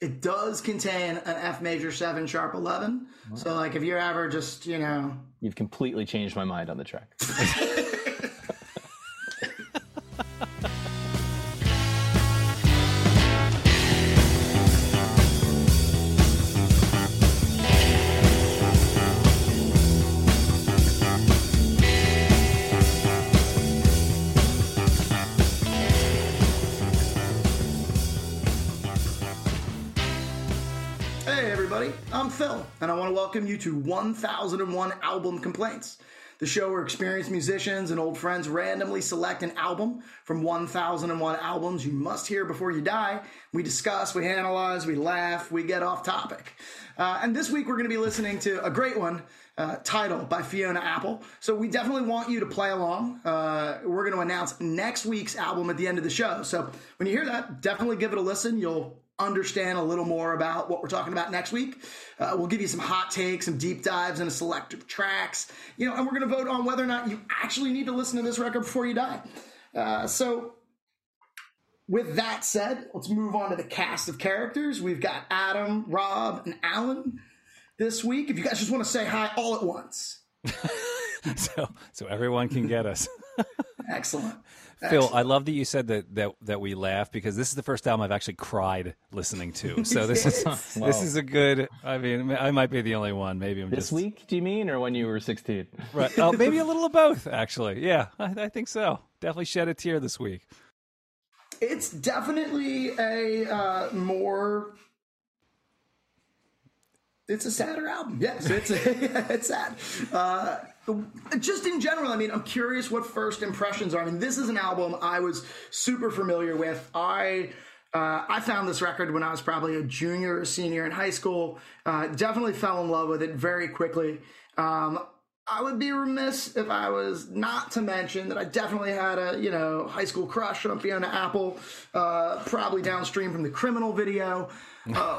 It does contain an F major 7 sharp 11. Wow. So, like, if you're ever just, you know... You've completely changed my mind on the track. I'm Phil, and I want to welcome you to 1001 Album Complaints, the show where experienced musicians and old friends randomly select an album from 1001 albums you must hear before you die. We discuss, we analyze, we laugh, we get off topic. And this week we're going to be listening to a great one, Tidal by Fiona Apple. So we definitely want you to play along. We're going to announce next week's album at the end of the show. So when you hear that, definitely give it a listen. You'll understand a little more about what we're talking about next week. We'll give you some hot takes, some deep dives, and a selective tracks, you know, and we're going to vote on whether or not you actually need to listen to this record before you die. So with that said, let's move on to the cast of characters. We've got Adam, Rob, and Alan this week. If you guys just want to say hi all at once. so everyone can get us. Excellent. Phil, I love that you said that we laugh, because this is the first album I've actually cried listening to. So this is a good. I mean, I might be the only one. Maybe I'm this week. Do you mean, or when you were 16? Right. Oh, maybe a little of both, actually. Yeah, I think so. Definitely shed a tear this week. It's definitely a more. It's a sadder album. Yes, it's sad. Just in general, I mean, I'm curious what first impressions are. I mean, this is an album I was super familiar with. I found this record when I was probably a junior or senior in high school. Definitely fell in love with it very quickly. I would be remiss if I was not to mention that I definitely had a, you know, high school crush on Fiona Apple, probably downstream from the Criminal video.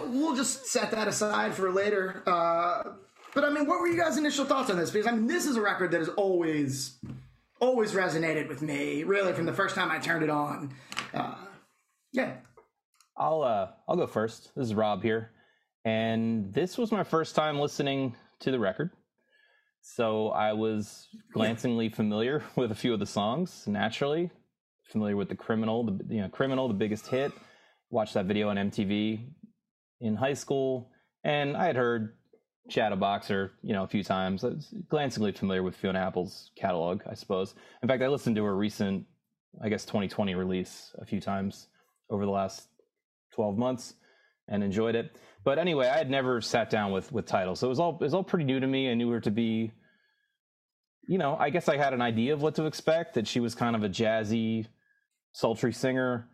We'll just set that aside for later. But, I mean, what were you guys' initial thoughts on this? Because, I mean, this is a record that has always resonated with me, really, from the first time I turned it on. Yeah. I'll go first. This is Rob here. And this was my first time listening to the record. So I was glancingly familiar with a few of the songs, naturally. Familiar with the Criminal, the biggest hit. Watched that video on MTV in high school. And I had heard Shadowboxer, you know, a few times. I was glancingly familiar with Fiona Apple's catalog, I suppose. In fact, I listened to her recent, I guess, 2020 release a few times over the last 12 months and enjoyed it. But anyway, I had never sat down with Tidal, so it was all pretty new to me. I knew her to be, you know, I guess I had an idea of what to expect, that she was kind of a jazzy, sultry singer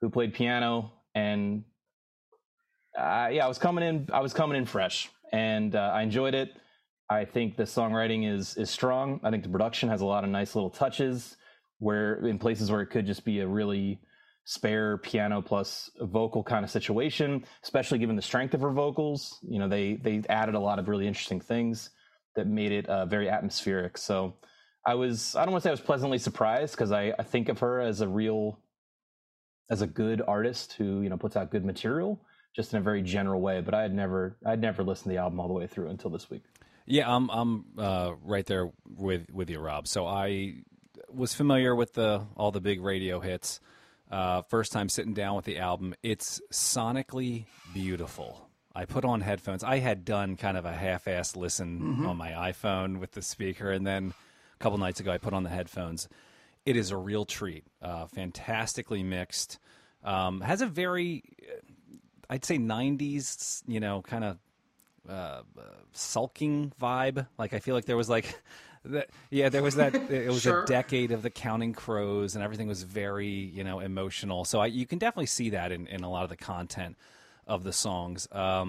who played piano, and I was coming in fresh. And I enjoyed it. I think the songwriting is strong. I think the production has a lot of nice little touches where in places where it could just be a really spare piano plus vocal kind of situation, especially given the strength of her vocals. You know, they added a lot of really interesting things that made it very atmospheric. So I don't want to say I was pleasantly surprised, because I think of her as a good artist who, you know, puts out good material, just in a very general way, but I'd never listened to the album all the way through until this week. Yeah, I'm right there with you, Rob. So I was familiar with all the big radio hits. First time sitting down with the album, it's sonically beautiful. I put on headphones. I had done kind of a half-assed listen on my iPhone with the speaker, and then a couple nights ago I put on the headphones. It is a real treat. Fantastically mixed. Has a very... I'd say 90s, you know, kind of sulking vibe. Like, I feel like there was it was sure. A decade of the Counting Crows, and everything was very, you know, emotional. So you can definitely see that in a lot of the content of the songs. I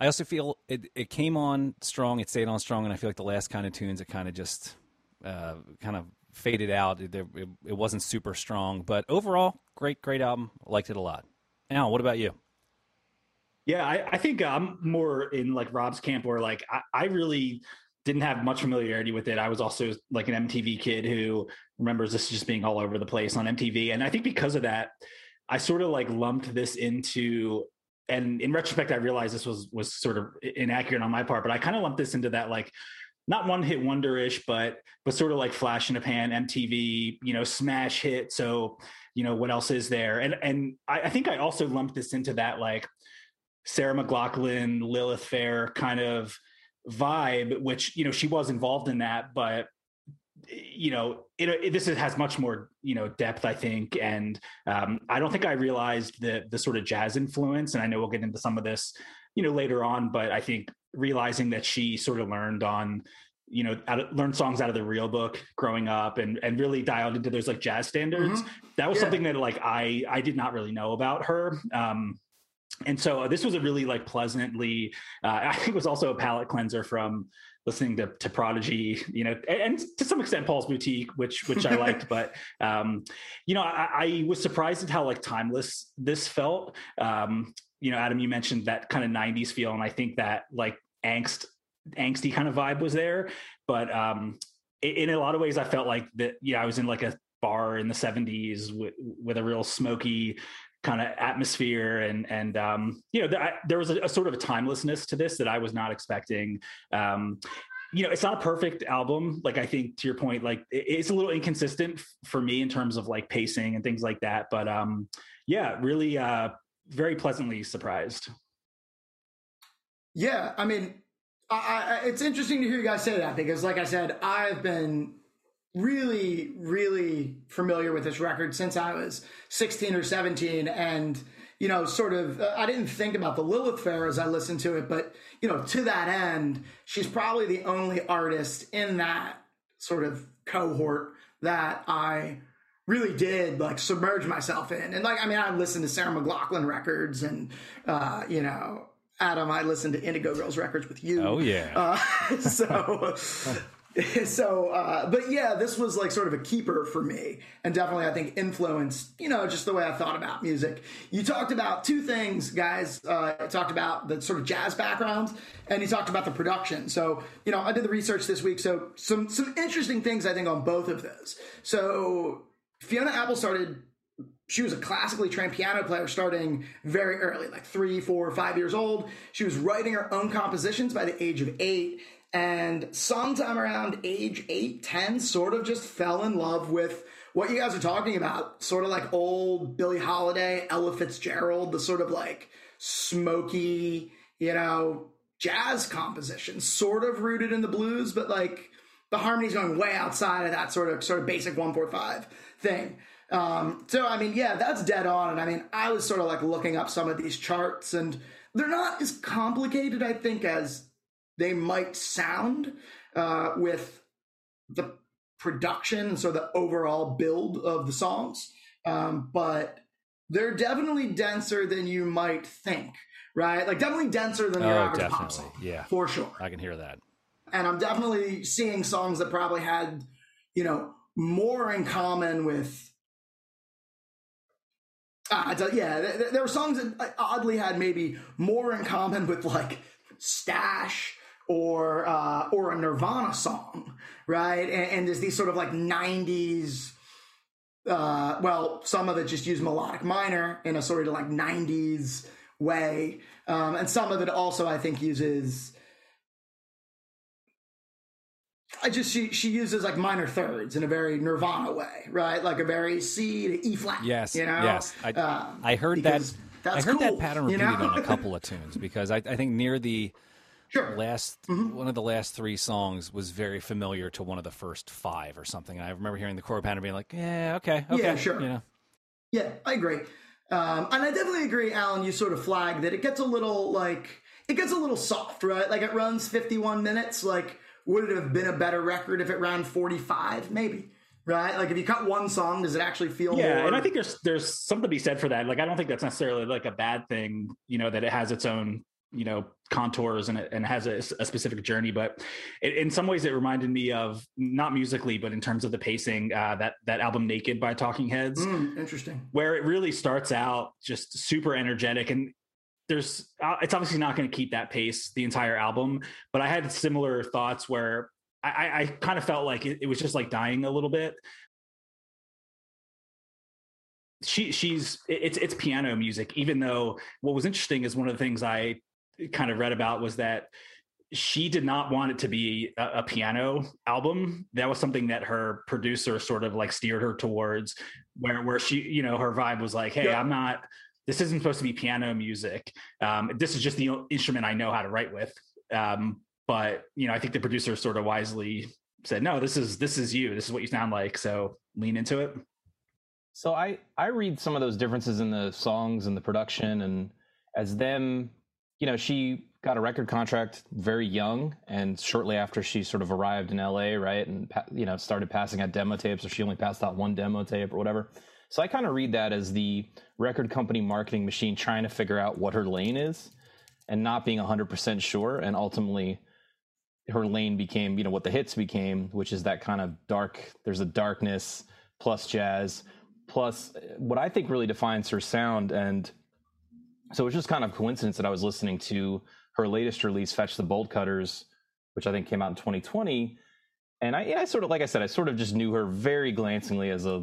also feel it came on strong, it stayed on strong, and I feel like the last kind of tunes, it kind of just kind of faded out. It wasn't super strong, but overall, great album. Liked it a lot. Al, what about you? Yeah, I think I'm more in like Rob's camp, where like I really didn't have much familiarity with it. I was also like an MTV kid who remembers this just being all over the place on MTV. And I think because of that, I sort of like lumped this into and in retrospect, I realized this was sort of inaccurate on my part, but I kind of lumped this into that, like, not one hit wonder-ish, but sort of like flash in a pan, MTV, you know, smash hit. So, you know, what else is there? And I think I also lumped this into that, like, Sarah McLachlan, Lilith Fair kind of vibe, which, you know, she was involved in that, but, you know, this has much more, you know, depth, I think. And I don't think I realized the sort of jazz influence. And I know we'll get into some of this, you know, later on, but I think realizing that she sort of learned songs out of the real book growing up and really dialed into those like jazz standards. Mm-hmm. That was something that like, I did not really know about her. And so this was a really like pleasantly, I think it was also a palate cleanser from listening to Prodigy, you know, and to some extent Paul's Boutique, which I liked, but, you know, I was surprised at how like timeless this felt. You know, Adam, you mentioned that kind of 90s feel, and I think that like angsty kind of vibe was there. But in a lot of ways, I felt like that, you know, I was in like a bar in the 70s with a real smoky kind of atmosphere. And you know, there was a sort of a timelessness to this that I was not expecting. You know, it's not a perfect album. Like, I think to your point, like it's a little inconsistent for me in terms of like pacing and things like that. But yeah, really, very pleasantly surprised. Yeah, I mean, I it's interesting to hear you guys say that, because like I said, I've been really, really familiar with this record since I was 16 or 17. And, you know, sort of, I didn't think about the Lilith Fair as I listened to it, but, you know, to that end, she's probably the only artist in that sort of cohort that I really did like submerge myself in. And like, I mean, I listened to Sarah McLachlan records and, you know, Adam, I listened to Indigo Girls records with you. Oh yeah. But yeah, this was like sort of a keeper for me, and definitely I think influenced, you know, just the way I thought about music. You talked about two things, guys. You talked about the sort of jazz background, and you talked about the production. So, you know, I did the research this week. So some interesting things I think on both of those. So, Fiona Apple she was a classically trained piano player starting very early, like 3, 4, 5 years old. She was writing her own compositions by the age of 8. And sometime around age 8, 10, sort of just fell in love with what you guys are talking about, sort of like old Billie Holiday, Ella Fitzgerald, the sort of like smoky, you know, jazz composition, sort of rooted in the blues, but like the harmony's going way outside of that sort of basic 1/4/5 thing. So, I mean, yeah, that's dead on. And I mean, I was sort of like looking up some of these charts, and they're not as complicated, I think, as they might sound, with the production and sort of the overall build of the songs. But they're definitely denser than you might think, right? Like definitely denser than your average pop song. Yeah, for sure. I can hear that. And I'm definitely seeing songs that probably had, you know, more in common with, there were songs that oddly had maybe more in common with like Stash or a Nirvana song, right? And there's these sort of like 90s, well, some of it just used melodic minor in a sort of like 90s way. And some of it also, I think, uses... she uses like minor thirds in a very Nirvana way, right? Like a very C to E flat. Yes, you know? Yes. I heard that. I heard that pattern repeated on a couple of tunes, because I think near the last one of the last 3 songs was very familiar to one of the first 5 or something. And I remember hearing the chord pattern, being like, "Yeah, okay, yeah, sure." You know? Yeah, I agree, and I definitely agree, Alan. You sort of flagged that it gets a little soft, right? Like it runs 51 minutes, like. Would it have been a better record if it ran 45? Maybe, right? Like if you cut one song, does it actually feel more? And I think there's something to be said for that. Like I don't think that's necessarily like a bad thing, you know, that it has its own, you know, contours and has a specific journey. But in some ways it reminded me of, not musically, but in terms of the pacing, that album Naked by Talking Heads. Interesting. Where it really starts out just super energetic, and it's obviously not going to keep that pace the entire album, but I had similar thoughts where I kind of felt like it was just like dying a little bit. It's piano music, even though what was interesting is one of the things I kind of read about was that she did not want it to be a piano album. That was something that her producer sort of like steered her towards, where she, you know, her vibe was like, hey, yeah, I'm not, this isn't supposed to be piano music. This is just the instrument I know how to write with. But, you know, I think the producer sort of wisely said, no, this is you. This is what you sound like. So lean into it. So I read some of those differences in the songs and the production, and as them, you know, she got a record contract very young, and shortly after she sort of arrived in LA, right, and, you know, started passing out demo tapes, or she only passed out one demo tape or whatever. So I kind of read that as the record company marketing machine trying to figure out what her lane is and not being 100% sure, and ultimately her lane became, you know, what the hits became, which is that kind of dark, there's a darkness plus jazz plus what I think really defines her sound. And so it was just kind of coincidence that I was listening to her latest release, Fetch the Bolt Cutters, which I think came out in 2020. And I sort of, like I said, I sort of just knew her very glancingly as a,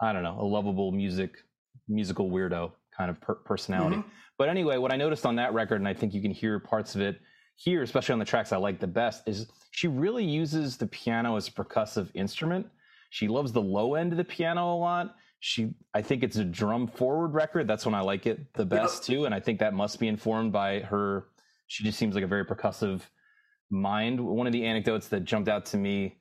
I don't know, a lovable musical weirdo kind of personality. Mm-hmm. But anyway, what I noticed on that record, and I think you can hear parts of it here, especially on the tracks I like the best, is she really uses the piano as a percussive instrument. She loves the low end of the piano a lot. I think it's a drum forward record. That's when I like it the best, yep, too. And I think that must be informed by her. She just seems like a very percussive mind. One of the anecdotes that jumped out to me,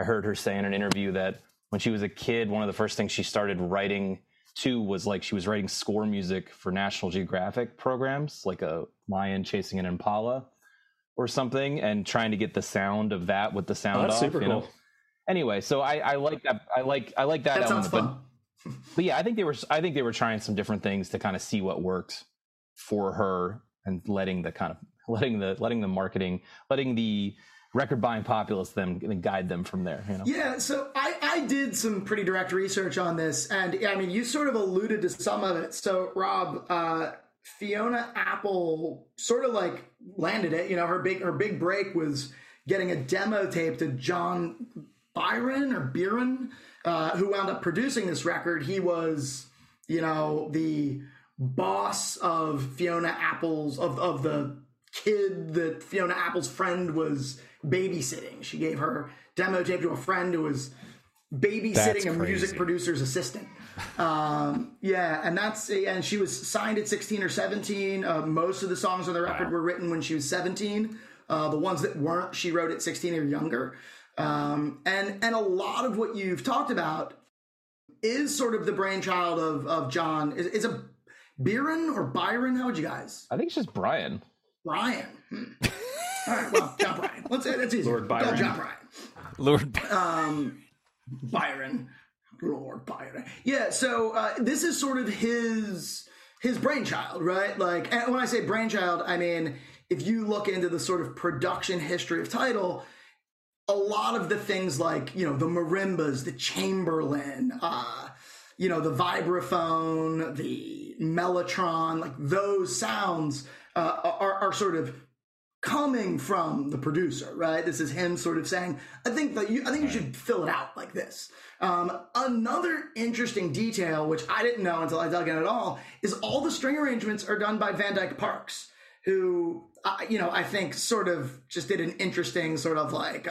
I heard her say in an interview that when she was a kid, one of the first things she started writing to was like, she was writing score music for National Geographic programs, like a lion chasing an impala or something, and trying to get the sound of that with the sound off. Super cool. Anyway, so I like that. I like that element. But yeah, I think they were trying some different things to kind of see what worked for her, and letting the record buying populace then guide them from there. You know? Yeah. So I did some pretty direct research on this, and I mean, you sort of alluded to some of it. So Rob, Fiona Apple sort of like landed it. You know, her big break was getting a demo tape to Jon Byron or Byron, who wound up producing this record. He was, you know, the boss of Fiona Apple's, of the kid that Fiona Apple's friend was babysitting. She gave her demo tape to a friend who was babysitting a music producer's assistant. Yeah, and she was signed at 16 or 17. Most of the songs on the record were written when she was 17. The ones that weren't, she wrote at 16 or younger. And a lot of what you've talked about is sort of the brainchild of Jon. Is a Byron or Byron? How would you guys? I think it's just Brian. Brian. All right, well, Jon Brion. That's easy. Lord Byron. Jon Brion. Lord Byron. Lord Byron. Yeah, so this is sort of his brainchild, right? Like, and when I say brainchild, I mean, if you look into the sort of production history of Tidal, a lot of the things like, you know, the marimbas, the Chamberlain, you know, the vibraphone, the mellotron, like those sounds are sort of coming from the producer, right? This is him sort of saying, I think you should fill it out like this. Another interesting detail, which I didn't know until I dug in at all, is all the string arrangements are done by Van Dyke Parks, who, you know, I think sort of just did an interesting sort of like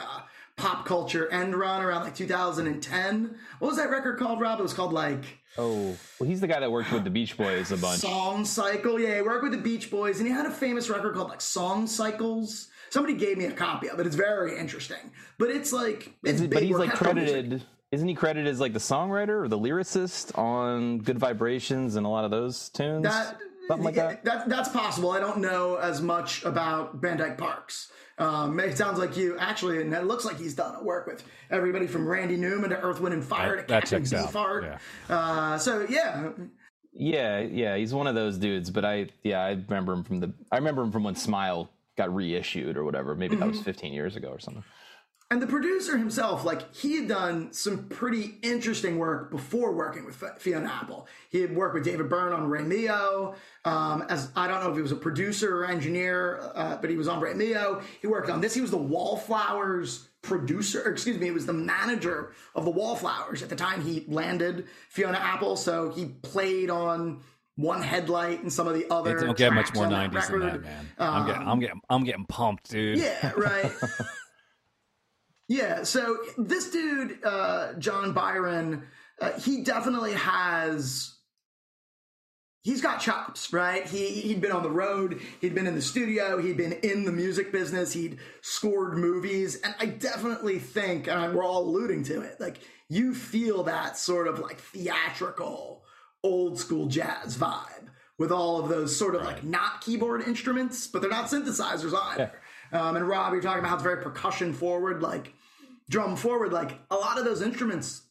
pop culture end run around like 2010. What was that record called, Rob? It was called like... Oh, well, he's the guy that worked with the Beach Boys a bunch. Song Cycle. Yeah, he worked with the Beach Boys, and he had a famous record called like Song Cycles. Somebody gave me a copy of it. It's very interesting. But it's like... It's big, but he's like credited... Music. Isn't he credited as like the songwriter or the lyricist on Good Vibrations and a lot of those tunes? Something like that? That's possible. I don't know as much about Van Dyke Parks. It sounds like you actually, and it looks like he's done work with everybody from Randy Newman to Earth, Wind, and Fire to Captain Beefheart. Yeah. So yeah. Yeah, he's one of those dudes. But I remember him from when Smile got reissued or whatever. Maybe that was 15 years ago or something. And the producer himself, like, he had done some pretty interesting work before working with Fiona Apple. He had worked with David Byrne on Rei Momo, as I don't know if he was a producer or engineer, but he was on Rei Momo. He worked on this. He was the Wallflowers producer, or excuse me, it was the manager of the Wallflowers. At the time he landed Fiona Apple, so he played on One Headlight and some of the other. It don't get much more 90s than that, man. I'm getting pumped, dude. Yeah, right. Yeah, so this dude, Jon Brion, he definitely has... He's got chops, right? He'd been on the road. He'd been in the studio. He'd been in the music business. He'd scored movies. And I definitely think, and we're all alluding to it, like, you feel that sort of, like, theatrical, old-school jazz vibe with all of those sort of, like, not keyboard instruments, but they're not synthesizers either. Yeah. And, Rob, you're talking about how it's very percussion-forward, like, drum-forward. Like, a lot of those instruments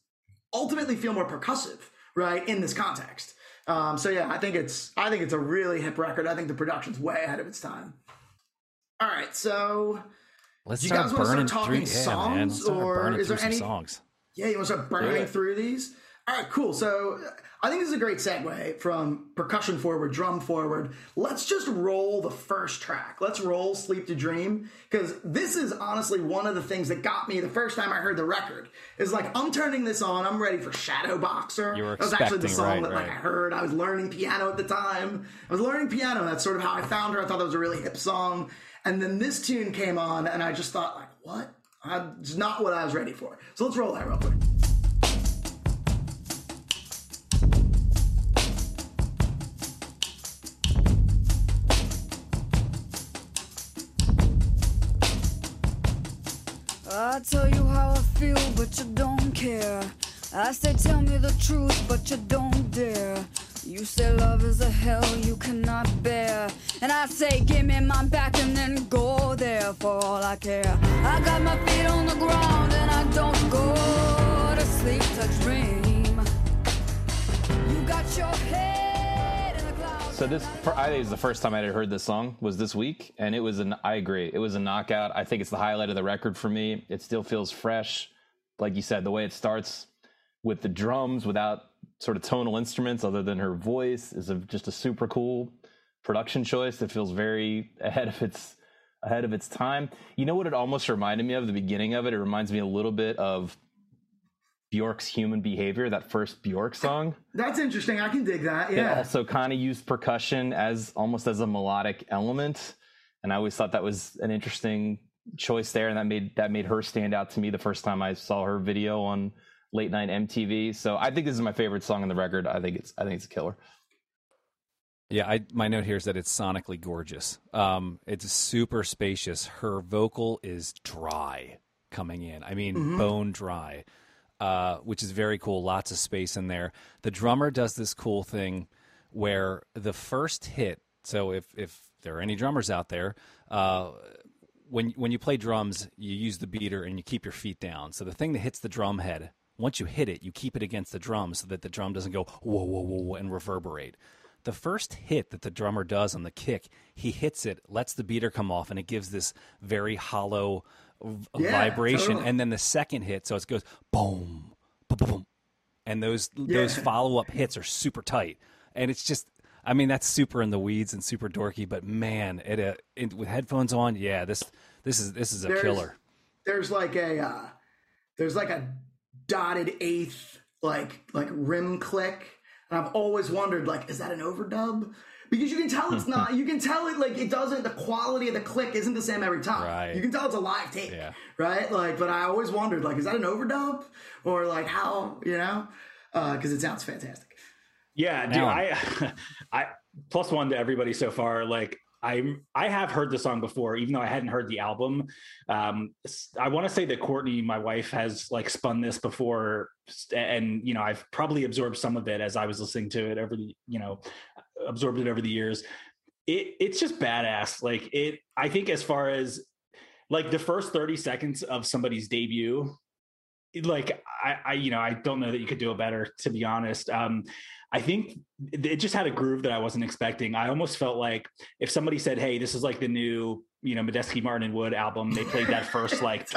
ultimately feel more percussive, right, in this context. So yeah, I think it's a really hip record. I think the production's way ahead of its time. All right, so let's you guys want to start talking songs, or is there any songs? Yeah, you want to start burning through these? All right, cool. So I think this is a great segue from percussion forward, drum forward. Let's just roll the first track. Let's roll "Sleep to Dream," because this is honestly one of the things that got me the first time I heard the record. Is like, I'm turning this on. I'm ready for Shadowboxer. You were expecting, that was actually the song I heard. I was learning piano at the time. That's sort of how I found her. I thought that was a really hip song. And then this tune came on, and I just thought, like, what? It's not what I was ready for. So let's roll that real quick. I tell you how I feel, but you don't care. I say tell me the truth, but you don't dare. You say love is a hell you cannot bear. And I say give me my back and then go there for all I care. I got my feet on the ground and I don't go to sleep to dream. You got your head in the clouds. So this, I think it's the first time I had heard this song was this week, and it was I agree, it was a knockout. I think it's the highlight of the record for me. It still feels fresh. Like you said, the way it starts with the drums without sort of tonal instruments other than her voice is just a super cool production choice that feels very ahead of its time. You know what it almost reminded me of, the beginning of it? It reminds me a little bit of Bjork's Human Behaviour, that first Bjork song. That's interesting. I can dig that. Yeah. It also kind of used percussion as almost as a melodic element, and I always thought that was an interesting choice there, and that made her stand out to me the first time I saw her video on late night MTV. So I think this is my favorite song on the record. I think it's a killer. Yeah, my note here is that it's sonically gorgeous. It's super spacious. Her vocal is dry coming in. I mean, bone dry. Which is very cool. Lots of space in there. The drummer does this cool thing where the first hit, so if there are any drummers out there, when you play drums, you use the beater and you keep your feet down. So the thing that hits the drum head, once you hit it, you keep it against the drum so that the drum doesn't go whoa, whoa, whoa, and reverberate. The first hit that the drummer does on the kick, he hits it, lets the beater come off, and it gives this very hollow vibration, totally. And then the second hit, so it goes boom, boom, boom, and those follow-up hits are super tight, and it's just, I mean, that's super in the weeds and super dorky, but man, it with headphones on, yeah, this is a killer. There's like a dotted eighth like rim click, and I've always wondered, like, is that an overdub? Because you can tell it's not. You can tell it, like, it doesn't. The quality of the click isn't the same every time. Right. You can tell it's a live take, right? Like, but I always wondered, like, is that an overdub or like how, you know? Because it sounds fantastic. Yeah, dude. I plus one to everybody so far. Like, I have heard the song before, even though I hadn't heard the album. I want to say that Courtney, my wife, has like spun this before, and you know, I've probably absorbed some of it as I was listening to it over the, you know, absorbed it over the years. It's just badass. Like it, I think as far as like the first 30 seconds of somebody's debut, like I you know, I don't know that you could do it better, to be honest. I think it just had a groove that I wasn't expecting. I almost felt like if somebody said, hey, this is like the new, you know, Medeski Martin and Wood album, they played that first, like,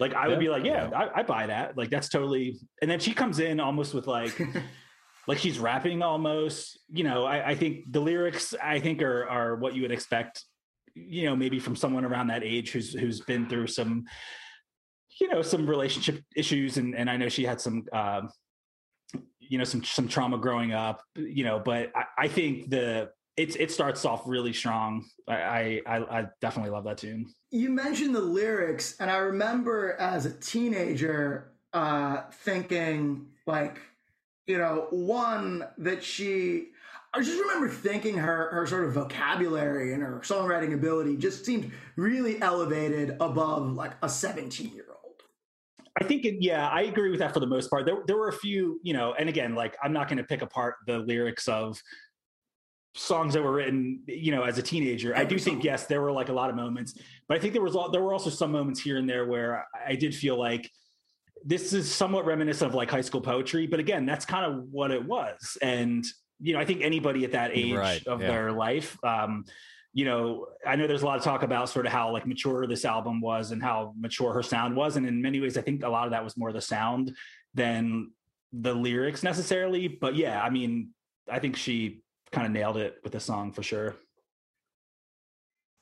like I would be like, yeah, I buy that. Like, that's totally. And then she comes in almost with like she's rapping almost, you know, I think the lyrics, I think are what you would expect you know, maybe from someone around that age who's been through some, you know, some relationship issues. And I know she had some, you know, some trauma growing up, you know, but I think it starts off really strong. I definitely love that tune. You mentioned the lyrics, and I remember as a teenager thinking, like, you know, I just remember thinking her sort of vocabulary and her songwriting ability just seemed really elevated above like a 17-year-old. I think, yeah, I agree with that for the most part. There were a few, you know, and again, like, I'm not going to pick apart the lyrics of songs that were written, you know, as a teenager. I do think, yes, there were like a lot of moments, but I think there were also some moments here and there where I did feel like this is somewhat reminiscent of like high school poetry, but again, that's kind of what it was. And, you know, I think anybody at that age their life, you know, I know there's a lot of talk about sort of how like mature this album was and how mature her sound was. And in many ways, I think a lot of that was more the sound than the lyrics necessarily. But yeah, I mean, I think she kind of nailed it with the song for sure.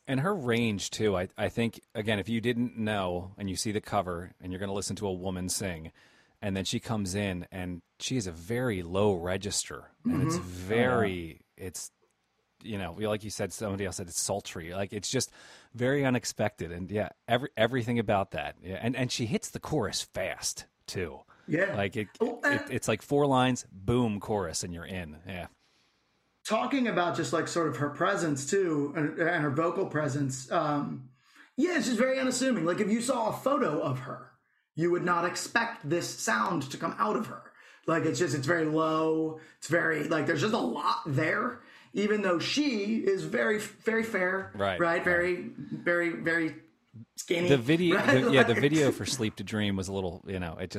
And her range too. I think, again, if you didn't know and you see the cover and you're going to listen to a woman sing, and then she comes in and she is a very low register, and it's very, it's, you know, like you said, somebody else said it's sultry. Like, it's just very unexpected. And yeah, everything about that. Yeah. And she hits the chorus fast too. Yeah. Like it's like 4 lines, boom, chorus, and you're in. Yeah. Talking about just like sort of her presence too, and her vocal presence. Yeah. It's just very unassuming. Like, if you saw a photo of her, you would not expect this sound to come out of her. Like, it's just, it's very low. It's very, like, there's just a lot there, even though she is very, very fair. Right. Very, very, very skinny. The video, right? The video for Sleep to Dream was a little, you know, it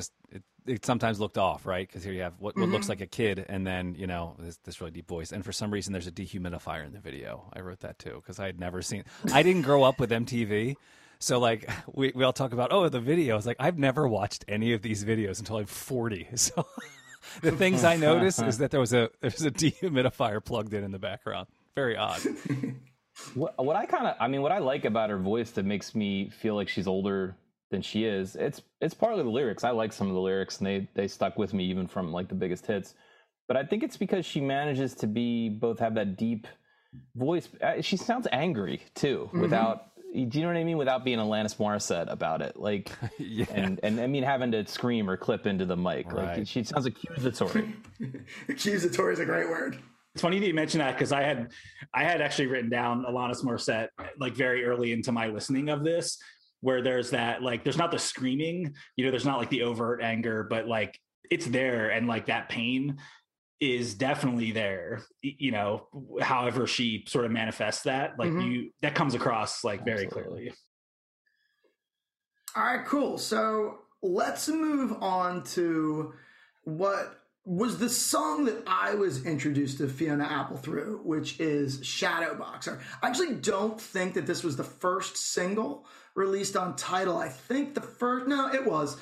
sometimes looked off, right? Because here you have what looks like a kid, and then, you know, this really deep voice. And for some reason, there's a dehumidifier in the video. I wrote that too, because I had never seen, I didn't grow up with MTV. So, like, we all talk about, oh, the videos. Like, I've never watched any of these videos until I'm 40. So the things I noticed is that there was a dehumidifier plugged in the background. Very odd. What I like about her voice that makes me feel like she's older than she is, it's partly the lyrics. I like some of the lyrics, and they stuck with me even from, like, the biggest hits. But I think it's because she manages to both have that deep voice. She sounds angry, too, without... Do you know what I mean? Without being Alanis Morissette about it. Like, yeah. and I mean, having to scream or clip into the mic. Right. Like, she sounds accusatory. Accusatory is a great word. It's funny that you mentioned that, because I had actually written down Alanis Morissette, like, very early into my listening of this, where there's that, like, there's not the screaming, you know, there's not like the overt anger, but like it's there. And like that pain is definitely there, you know, however she sort of manifests that, like, that comes across, like, very clearly. All right, cool. So let's move on to what was the song that I was introduced to Fiona Apple through, which is Shadowboxer. I actually don't think that this was the first single released on Tidal. I think it was,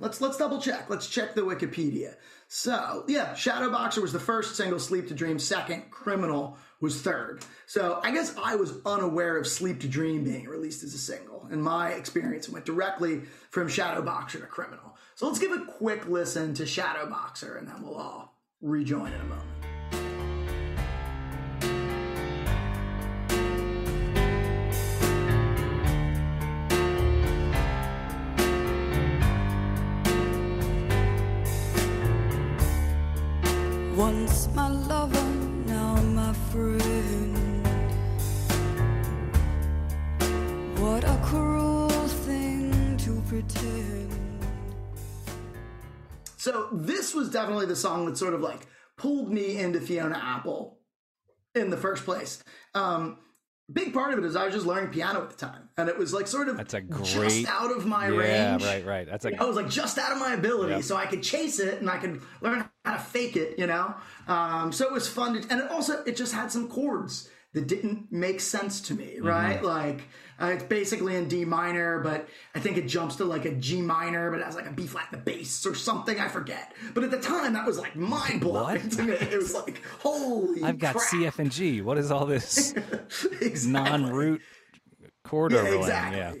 Let's double check. Let's check the Wikipedia. So, yeah, Shadowboxer was the first single, Sleep to Dream second, Criminal was third. So I guess I was unaware of Sleep to Dream being released as a single. In my experience, it went directly from Shadowboxer to Criminal. So let's give a quick listen to Shadowboxer, and then we'll all rejoin in a moment. Once my lover, now my friend. What a cruel thing to pretend. So this was definitely the song that sort of like pulled me into Fiona Apple in the first place. Big part of it is I was just learning piano at the time, and it was like sort of just out of my range. Yeah, right. That's like, I was like just out of my ability, so I could chase it and I could learn how to fake it, you know. So it was fun, and it also just had some chords that didn't make sense to me, right? Mm-hmm. Like, it's basically in D minor, but I think it jumps to like a G minor, but it has like a B flat in the bass or something, I forget. But at the time, that was like mind blowing to me. It was like, holy crap. I've got C, F, and G. What is all this exactly. non-root chord overlaying? Exactly. Yeah.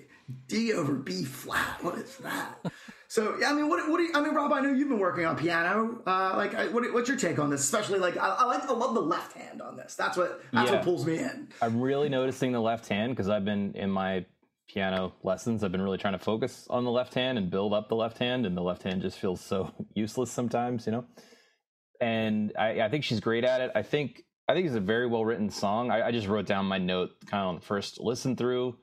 D over B flat. What is that? So, yeah, I mean, what do you, Rob, I know you've been working on piano. What's your take on this? Especially, like, I love the left hand on this. That's what pulls me in. I'm really noticing the left hand because I've been, in my piano lessons, I've been really trying to focus on the left hand and build up the left hand, and the left hand just feels so useless sometimes, you know? And I think she's great at it. I think it's a very well-written song. I just wrote down my note kind of on the first listen through.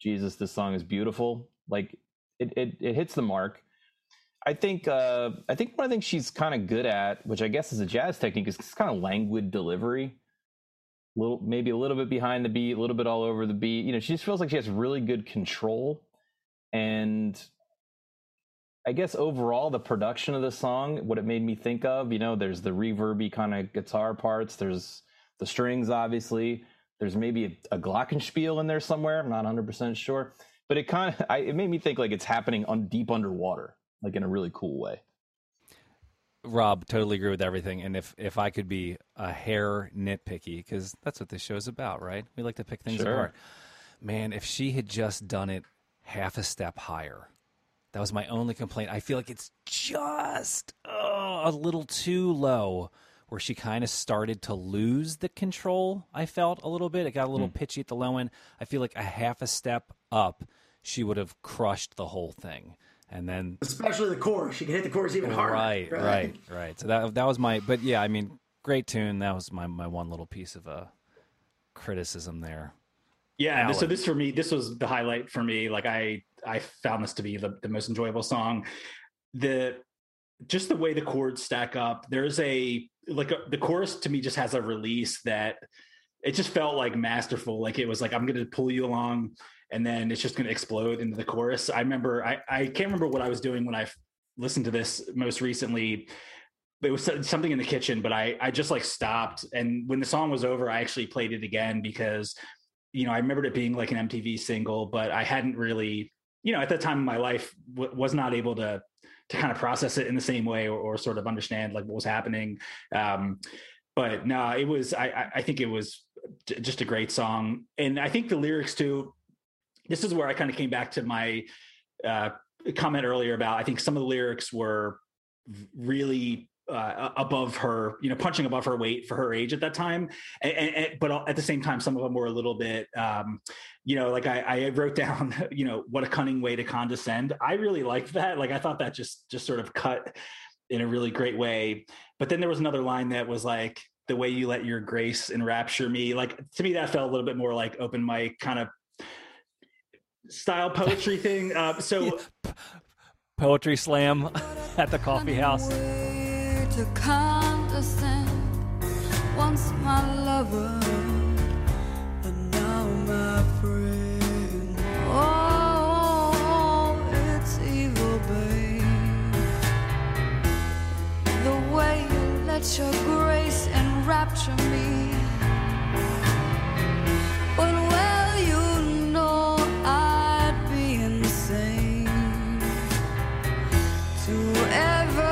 Jesus, this song is beautiful. Like, it hits the mark. I think one of the things she's kind of good at, which I guess is a jazz technique, is kind of languid delivery. Maybe a little bit behind the beat, a little bit all over the beat. You know, she just feels like she has really good control. And I guess overall, the production of the song, what it made me think of, you know, there's the reverby kind of guitar parts. There's the strings, obviously. There's maybe a glockenspiel in there somewhere. I'm not 100% sure. But it made me think like it's happening on deep underwater, like in a really cool way. Rob, totally agree with everything. And if I could be a hair nitpicky, because that's what this show's about, right? We like to pick things apart. Man, if she had just done it half a step higher, that was my only complaint. I feel like it's just a little too low, where she kind of started to lose the control, I felt, a little bit. It got a little pitchy at the low end. I feel like a half a step up, she would have crushed the whole thing. And then... especially the chorus. She could hit the chorus even harder. Right. So that was my... But yeah, I mean, great tune. That was my one little piece of a criticism there. Yeah, Alex. So this was the highlight for me. Like, I found this to be the most enjoyable song. Just the way the chords stack up, there's the chorus to me just has a release that it just felt like masterful. Like it was like, I'm going to pull you along and then it's just going to explode into the chorus. I remember, I can't remember what I was doing when I listened to this most recently, but it was something in the kitchen, but I just like stopped. And when the song was over, I actually played it again because, you know, I remembered it being like an MTV single, but I hadn't really, you know, at that time in my life was not able to kind of process it in the same way or sort of understand like what was happening. But no, it was, I think it was just a great song. And I think the lyrics too, this is where I kind of came back to my comment earlier about, I think some of the lyrics were really above her, you know, punching above her weight for her age at that time. But at the same time, some of them were a little bit, you know, like I wrote down, you know, what a cunning way to condescend. I really liked that. Like, I thought that just sort of cut in a really great way. But then there was another line that was like, the way you let your grace enrapture me. Like, to me, that felt a little bit more like open mic kind of style poetry thing. Poetry slam at the coffee house. To condescend, once my lover, and now my friend. Oh, it's evil, babe. The way you let your grace enrapture me. But well, you know I'd be insane to ever.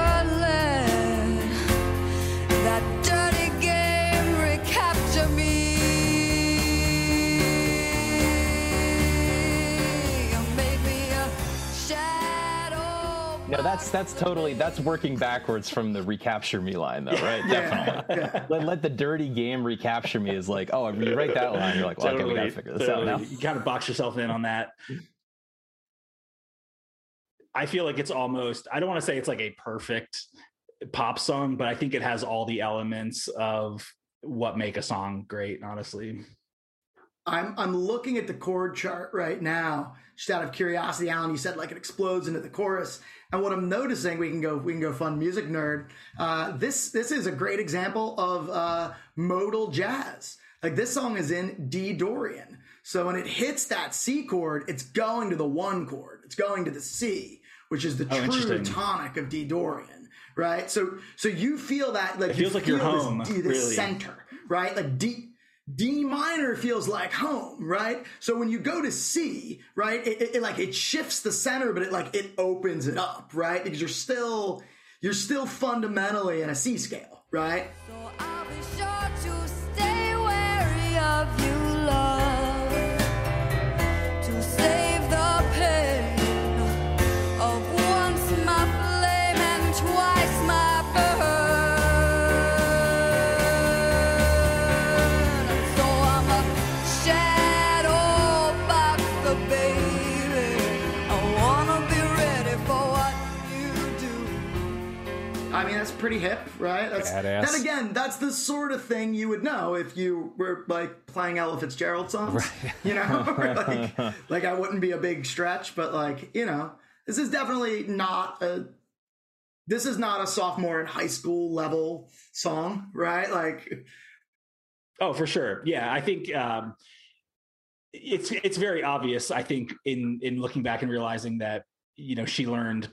No, that's working backwards from the recapture me line though, right? Yeah. Definitely. Yeah. Let the dirty game recapture me is like, oh, you write that line, you're like, well, totally, okay, we gotta figure this out now. You gotta box yourself in on that. I feel like it's almost, I don't want to say it's like a perfect pop song, but I think it has all the elements of what make a song great, honestly. I'm looking at the chord chart right now, just out of curiosity, Alan. You said like it explodes into the chorus, and what I'm noticing, we can go fun music nerd. This is a great example of modal jazz. Like this song is in D Dorian, so when it hits that C chord, it's going to the one chord. It's going to the C, which is the true tonic of D Dorian, right? So you feel that like it feels like you're home, this really center, right? Like D. D minor feels like home, right? So when you go to C, right, it shifts the center, but it opens it up, right? Because you're still fundamentally in a C scale, right? So I'll be sure to stay wary of you, love, to save the pain of once my flame and twice my burn. I mean, that's pretty hip, right? That's badass. That again, that's the sort of thing you would know if you were like playing Ella Fitzgerald songs, right. You know, like I wouldn't be a big stretch, but like, you know, this is definitely not a sophomore in high school level song, right? Like, oh, for sure. Yeah. I think, it's very obvious, I think, in looking back and realizing that, you know, she learned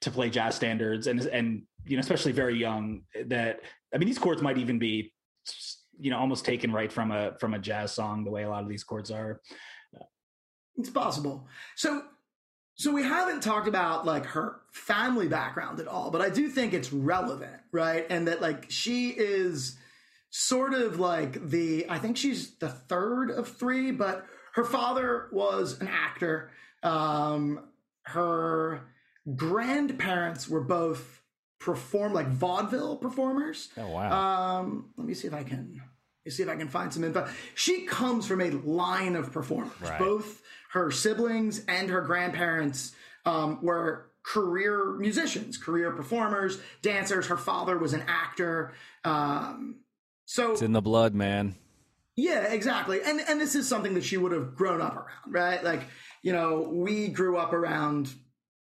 to play jazz standards and, you know, especially very young, that, I mean, these chords might even be, you know, almost taken right from a jazz song, the way a lot of these chords are. It's possible. So we haven't talked about like her family background at all, but I do think it's relevant, right? And that like, she is sort of like I think she's the third of three, but her father was an actor. Her grandparents were both vaudeville performers. Oh wow. Let me see if I can find some info. She comes from a line of performers, right. Both her siblings and her grandparents were career musicians, career performers, dancers. Her father was an actor. So it's in the blood, man. Yeah, exactly. And this is something that she would have grown up around, right? Like, you know, we grew up around,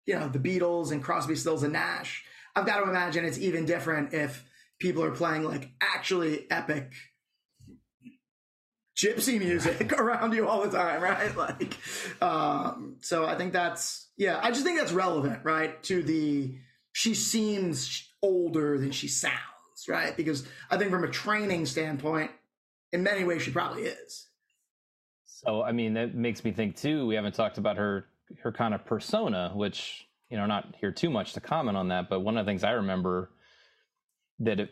you know, the Beatles and Crosby, Stills and Nash. I've got to imagine it's even different if people are playing like actually epic gypsy music around you all the time, right? Like, so I think that's, yeah, I just think that's relevant, right? To she seems older than she sounds, right? Because I think from a training standpoint, in many ways, she probably is. So, I mean, that makes me think too, we haven't talked about her kind of persona, which, you know, not here too much to comment on that, but one of the things I remember that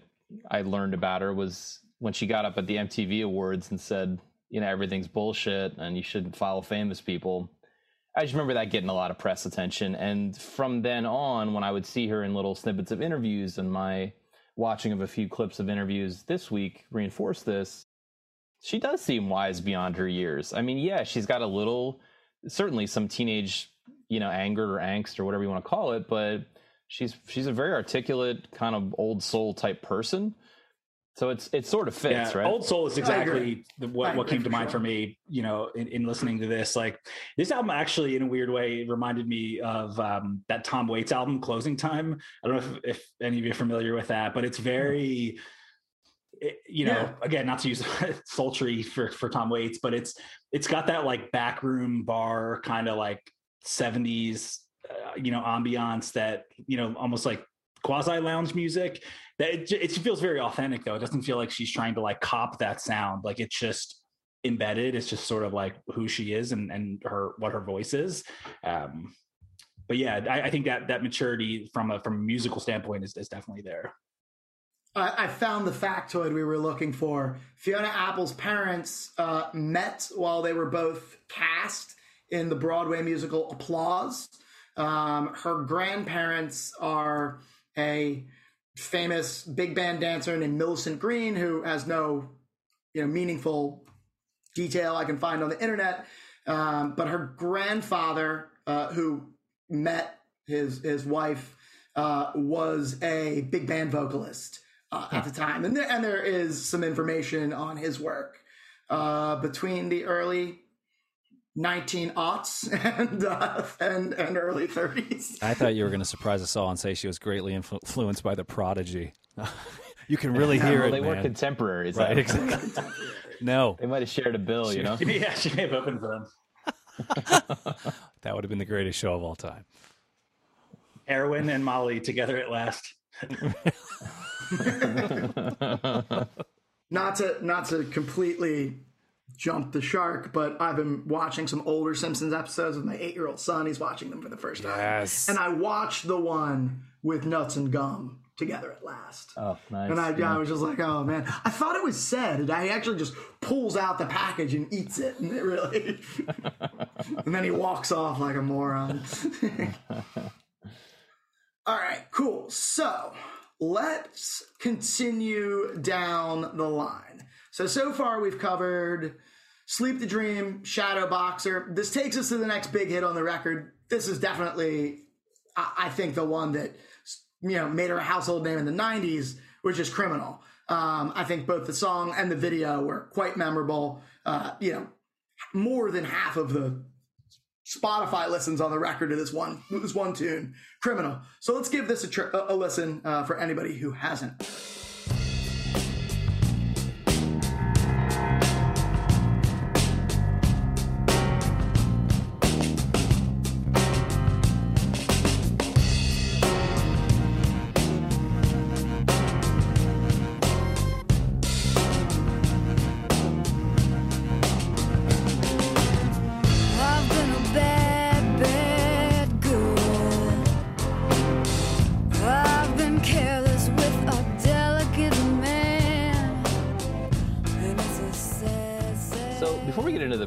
I learned about her was when she got up at the MTV Awards and said, you know, everything's bullshit and you shouldn't follow famous people. I just remember that getting a lot of press attention. And from then on, when I would see her in little snippets of interviews, and my watching of a few clips of interviews this week reinforced this, she does seem wise beyond her years. I mean, yeah, she's got a little, certainly some teenage, you know, anger or angst or whatever you want to call it, but she's a very articulate kind of old soul type person. So it sort of fits, yeah, right? Old soul is exactly what came to mind for me, you know, in listening to this. Like, this album actually, in a weird way, reminded me of that Tom Waits album, Closing Time. I don't know if any of you are familiar with that, but it's very, you know, again, not to use sultry for Tom Waits, but it's got that like backroom bar kind of like 70s, you know, ambiance that, you know, almost like quasi lounge music. That it feels very authentic, though. It doesn't feel like she's trying to like cop that sound. Like, it's just embedded. It's just sort of like who she is and what her voice is. But yeah, I think that maturity from a musical standpoint is definitely there. I found the factoid we were looking for. Fiona Apple's parents met while they were both cast in the Broadway musical Applause. Her grandparents are a famous big band dancer named Millicent Green, who has no, you know, meaningful detail I can find on the internet. But her grandfather, who met his wife, was a big band vocalist at the time. And there is some information on his work between the early 1900s and early 30s. I thought you were going to surprise us all and say she was greatly influenced by the Prodigy. You can really hear it. They were contemporaries, right? Exactly. No, they might have shared a bill, you know. Yeah, she may have opened for them. That would have been the greatest show of all time. Erwin and Molly together at last. Not to completely jump the shark, but I've been watching some older Simpsons episodes with my 8-year-old son. He's watching them for the first time. Yes. And I watched the one with Nuts and Gum together at last. Oh, nice. And I was just like, oh, man. I thought it was said. He actually just pulls out the package and eats it. And it really... and then he walks off like a moron. All right, cool. So let's continue down the line. So far we've covered Sleep the Dream, Shadowboxer. This takes us to the next big hit on the record. This is definitely, I think, the one that... made her a household name in the 90s, which is Criminal. I think both the song and the video were quite memorable. More than half of the Spotify listens on the record to this one tune, Criminal. So let's give this a listen for anybody who hasn't.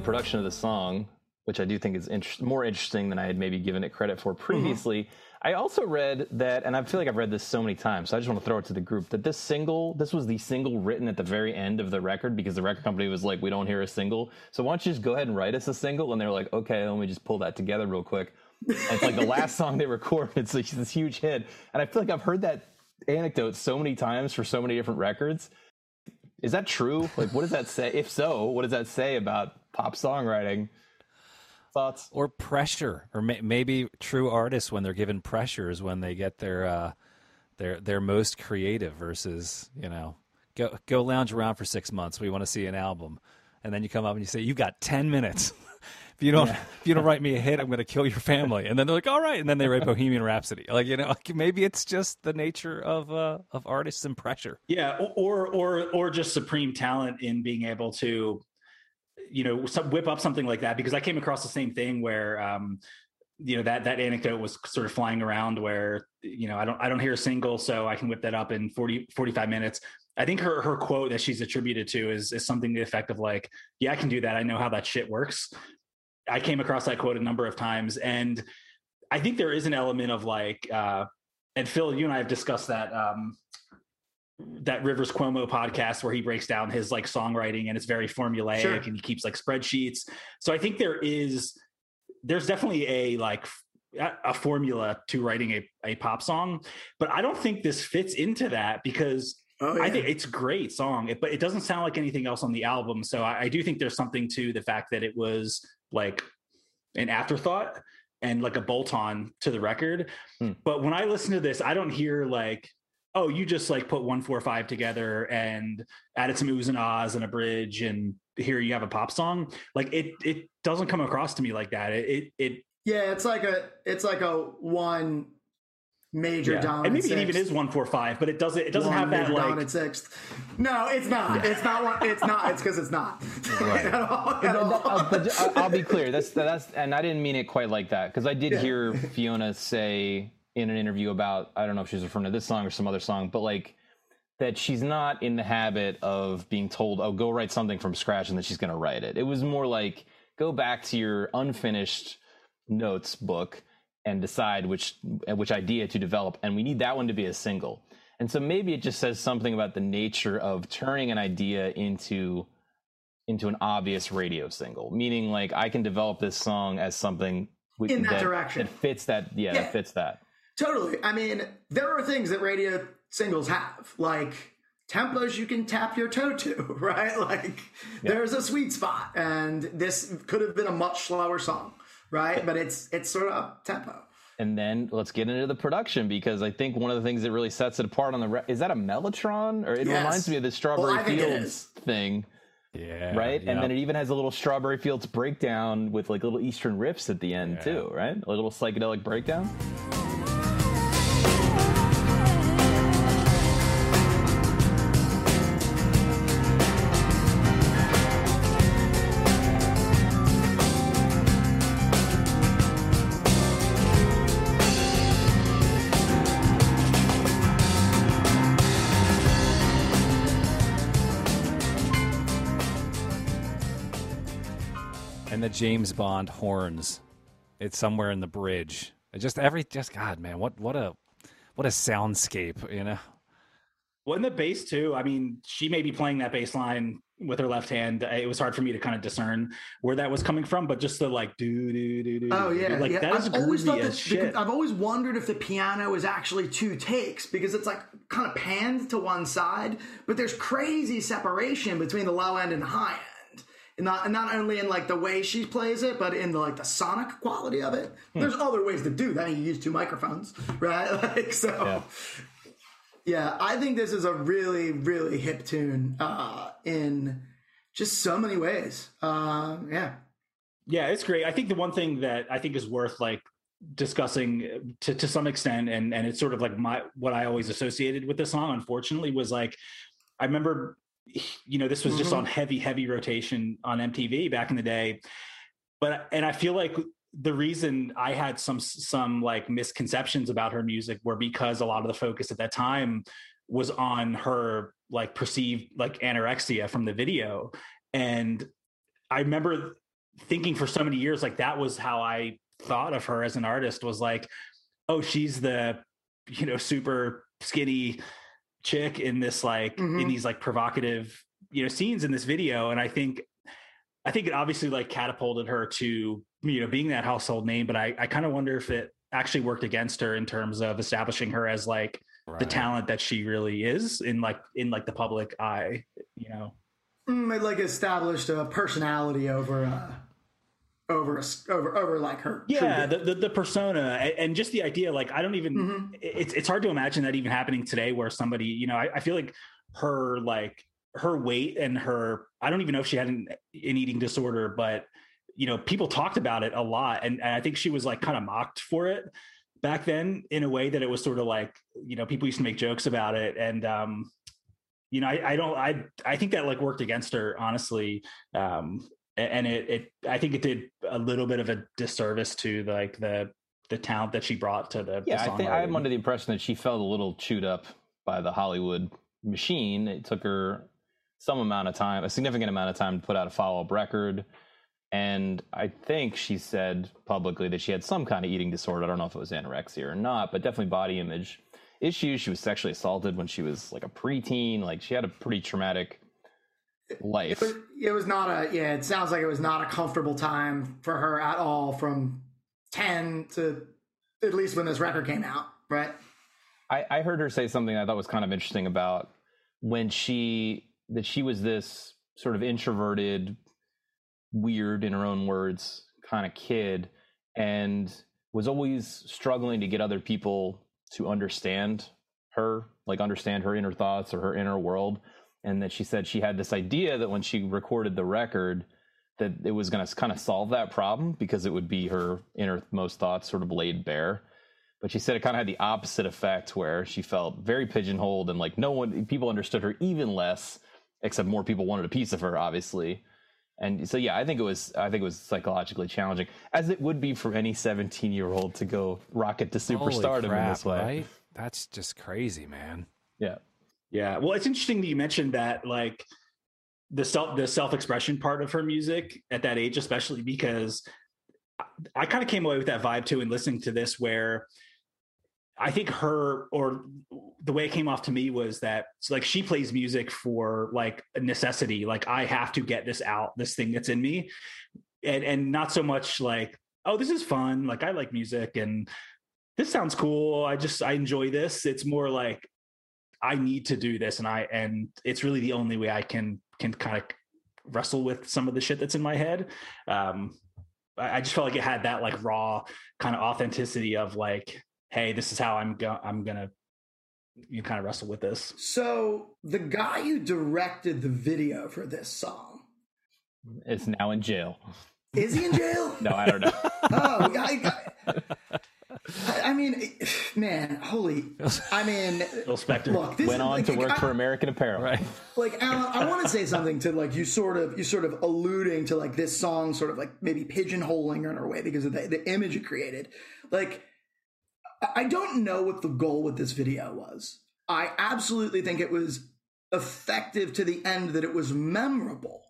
Production of the song, which I do think is more interesting than I had maybe given it credit for previously. Mm-hmm. I also read that, and I feel like I've read this so many times, so I just want to throw it to the group, that this was the single written at the very end of the record, because the record company was like, we don't hear a single, so why don't you just go ahead and write us a single? And they're like, okay, let me just pull that together real quick. And it's like the last song they recorded. It's like this huge hit, and I feel like I've heard that anecdote so many times for so many different records. Is that true? Like, what does that say? If so, what does that say about pop songwriting? Thoughts? Or pressure, or maybe true artists, when they're given pressure, is when they get their most creative, versus, go lounge around for 6 months. We want to see an album. And then you come up and you say, you've got 10 minutes. If you don't write me a hit, I'm going to kill your family. And then they're like, all right. And then they write Bohemian Rhapsody. Like, maybe it's just the nature of artists and pressure. Yeah. Or just supreme talent in being able to, whip up something like that. Because I came across the same thing where, that anecdote was sort of flying around where, I don't hear a single, so I can whip that up in 45 minutes. I think her quote that she's attributed to is something to the effect of like, yeah, I can do that. I know how that shit works. I came across that quote a number of times, and I think there is an element of like, and Phil, you and I have discussed that, that Rivers Cuomo podcast where he breaks down his like songwriting, and it's very formulaic. Sure. And he keeps like spreadsheets. So I think there's definitely a formula to writing a pop song, but I don't think this fits into that, because I think it's a great song, but it doesn't sound like anything else on the album. So I do think there's something to the fact that it was like an afterthought and like a bolt on to the record. But when I listen to this, I don't hear like, oh, you just like put 1, 4, 5 together and added some oohs and ahs and a bridge, and here you have a pop song. Like it doesn't come across to me like that. It's like a one major dominant. And maybe sixth. It even is 1, 4, 5, but it doesn't have that like sixth. No, it's not. Yeah. It's not one. It's not. It's because it's not. Right. at all. I'll be clear. That's and I didn't mean it quite like that, because I did hear Fiona say in an interview about, I don't know if she's referring to this song or some other song, but like that she's not in the habit of being told, oh, go write something from scratch, and that she's going to write it. It was more like, go back to your unfinished notes book and decide which idea to develop, and we need that one to be a single. And so maybe it just says something about the nature of turning an idea into an obvious radio single, meaning like I can develop this song as something in that direction. It fits that. Yeah, it fits that. Totally. I mean, there are things that radio singles have, like tempos you can tap your toe to, right? Like there's a sweet spot, and this could have been a much slower song. Right, but it's sort of up tempo. And then let's get into the production, because I think one of the things that really sets it apart on the is that a Mellotron, or it reminds me of the Strawberry Fields thing. Yeah. Right, and then it even has a little Strawberry Fields breakdown with like little Eastern riffs at the end too. Right, a little psychedelic breakdown. And the James Bond horns. It's somewhere in the bridge. Just God, man, what a soundscape, you know. Well, in the bass too. I mean, she may be playing that bass line with her left hand. It was hard for me to kind of discern where that was coming from, but just the like do do do do. Oh yeah, like yeah. That is groovy as shit. I've always wondered if the piano is actually two takes because it's like kind of panned to one side, but there's crazy separation between the low end and high end, and not only in like the way she plays it, but in the, like the sonic quality of it. There's other ways to do that. You use two microphones, right? Like so. Yeah. Yeah, I think this is a really, really hip tune in just so many ways. Yeah, it's great. I think the one thing that I think is worth like discussing to some extent, and it's sort of like what I always associated with this song, unfortunately, was like I remember, you know, this was just on heavy rotation on MTV back in the day, and I feel like the reason I had some like misconceptions about her music were because a lot of the focus at that time was on her like perceived like anorexia from the video. And I remember thinking for so many years, like that was how I thought of her as an artist, was like, oh, she's the, you know, super skinny chick in this, like in these like provocative, you know, scenes in this video. And I think it obviously like catapulted her to, you know, being that household name, but I kind of wonder if it actually worked against her in terms of establishing her as like the talent that she really is in the public eye, you know. It like established a personality over like her. Yeah, the persona and just the idea. Like I don't even. It's hard to imagine that even happening today, where somebody, you know, I feel like her weight and her. I don't even know if she had an eating disorder, but. You know, people talked about it a lot. And I think she was like kind of mocked for it back then in a way that it was sort of like, you know, people used to make jokes about it. And, you know, I think that like worked against her, honestly. I think it did a little bit of a disservice to like the talent that she brought to the songwriting. I think I'm under the impression that she felt a little chewed up by the Hollywood machine. It took her a significant amount of time to put out a follow-up record. And I think she said publicly that she had some kind of eating disorder. I don't know if it was anorexia or not, but definitely body image issues. She was sexually assaulted when she was like a preteen. Like she had a pretty traumatic life. It sounds like it was not a comfortable time for her at all from 10 to at least when this record came out, right? I heard her say something I thought was kind of interesting about when she was this sort of introverted, weird, in her own words, kind of kid, and was always struggling to get other people to understand her inner thoughts or her inner world. And that she said she had this idea that when she recorded the record that it was going to kind of solve that problem because it would be her innermost thoughts sort of laid bare. But she said it kind of had the opposite effect where she felt very pigeonholed and like people understood her even less, except more people wanted a piece of her, obviously. And so, yeah, I think it was psychologically challenging, as it would be for any 17-year-old to go rocket to superstardom in this way. Right? That's just crazy, man. Yeah. Yeah. Well, it's interesting that you mentioned that, like the self-expression part of her music at that age, especially because I kind of came away with that vibe too in listening to this, where I think the way it came off to me was that like she plays music for like a necessity. Like I have to get this out, this thing that's in me, and not so much like, oh, this is fun. Like I like music and this sounds cool. I enjoy this. It's more like I need to do this. And it's really the only way I can kind of wrestle with some of the shit that's in my head. I just felt like it had that like raw kind of authenticity of like, hey, this is how I'm gonna kind of wrestle with this. So the guy who directed the video for this song is now in jail. Is he in jail? No, I don't know. Oh, I mean, man, holy! I mean, Bill Spector went on to work for American Apparel, right? Like, I want to say something to like you sort of alluding to like this song, sort of like maybe pigeonholing her in her way because of the image it created, like. I don't know what the goal with this video was. I absolutely think it was effective to the end that it was memorable.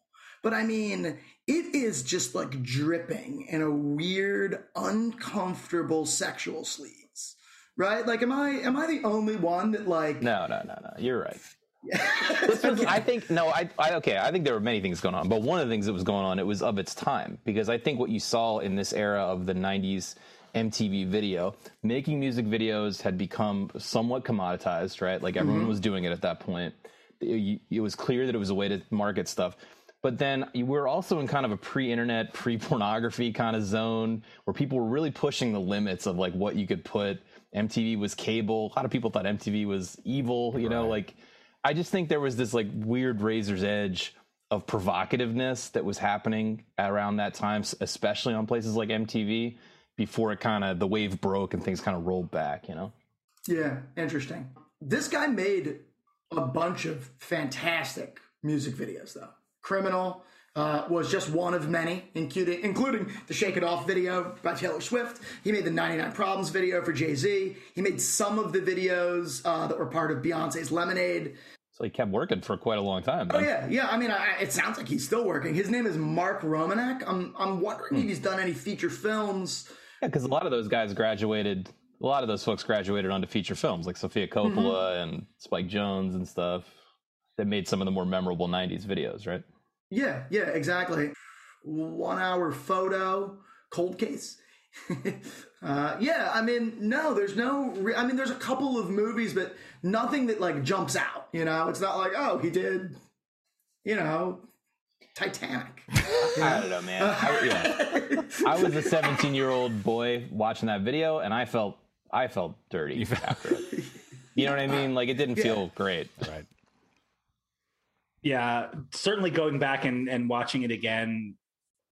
But I mean, it is just like dripping in a weird, uncomfortable sexual sleaze, right? Like, am I the only one that like? No. You're right. This was, I think, no, I okay, I think there were many things going on, but one of the things that was going on, it was of its time, because I think what you saw in this era of the 90s MTV video, making music videos had become somewhat commoditized, right? Like everyone was doing it at that point. It was clear that it was a way to market stuff. But then we were also in kind of a pre-internet, pre-pornography kind of zone where people were really pushing the limits of like what you could put. MTV was cable. A lot of people thought MTV was evil, you know, like I just think there was this like weird razor's edge of provocativeness that was happening around that time, especially on places like MTV, before it kind of, the wave broke and things kind of rolled back, you know? Yeah, interesting. This guy made a bunch of fantastic music videos, though. Criminal was just one of many, including the Shake It Off video by Taylor Swift. He made the 99 Problems video for Jay-Z. He made some of the videos that were part of Beyonce's Lemonade. So he kept working for quite a long time. Then. Oh, yeah. Yeah, I mean, it sounds like he's still working. His name is Mark Romanek. I'm wondering if he's done any feature films. Yeah, because a lot of those guys graduated. A lot of those folks graduated onto feature films, like Sofia Coppola and Spike Jonze and stuff that made some of the more memorable 90s videos, right? Yeah, exactly. 1 Hour Photo, Cold Case. I mean, no, there's no... I mean, there's a couple of movies, but nothing that, like, jumps out, you know? It's not like, oh, he did, you know, Titanic. I don't know, man. I was a 17-year-old boy watching that video, and I felt dirty after it. You know what I mean? Like, it didn't feel great. Right. Yeah, certainly going back and watching it again,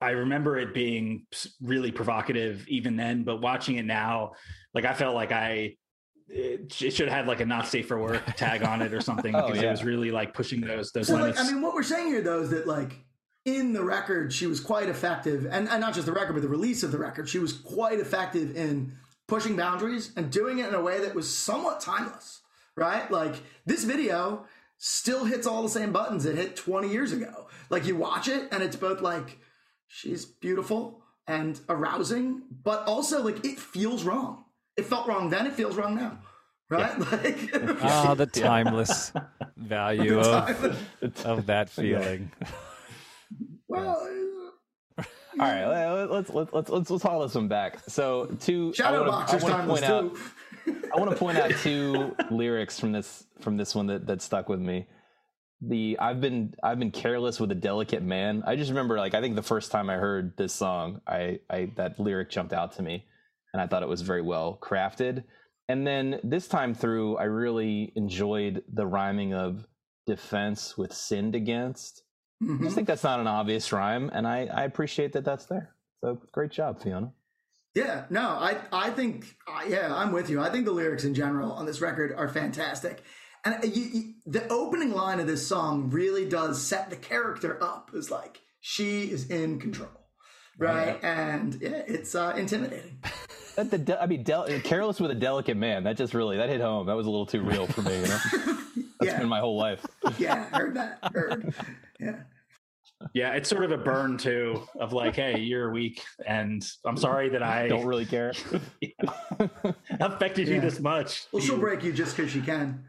I remember it being really provocative even then, but watching it now, like I felt like it should have had like a not safe for work tag on it or something because it was really like pushing those limits. Like, I mean, what we're saying here though is that like in the record, she was quite effective and not just the record, but the release of the record. She was quite effective in pushing boundaries and doing it in a way that was somewhat timeless, right? Like this video still hits all the same buttons it hit 20 years ago. Like you watch it and it's both like, she's beautiful and arousing, but also like it feels wrong. It felt wrong then, it feels wrong now. Right? Yeah. Like the timeless value of that feeling. Well, all right, let's haul this one back. So Shadowboxer's timeless too. I want to point out two lyrics from this one that stuck with me. I've been careless with a delicate man. I just remember, like, I think the first time I heard this song, I that lyric jumped out to me, and I thought it was very well crafted. And then this time through, I really enjoyed the rhyming of defense with sinned against. I just think that's not an obvious rhyme, and I appreciate that that's there. So great job, Fiona. Yeah, no, I think, yeah, I'm with you. I think the lyrics in general on this record are fantastic. And the opening line of this song really does set the character up as like, she is in control, right? Yeah. And yeah, it's intimidating. Careless with a delicate man, that just really, that hit home. That was a little too real for me, you know? That's been my whole life. Yeah, heard that. Yeah. Yeah, it's sort of a burn too of like, hey, you're weak and I'm sorry that I don't really care. Affected you this much. Well, she'll break you just because she can.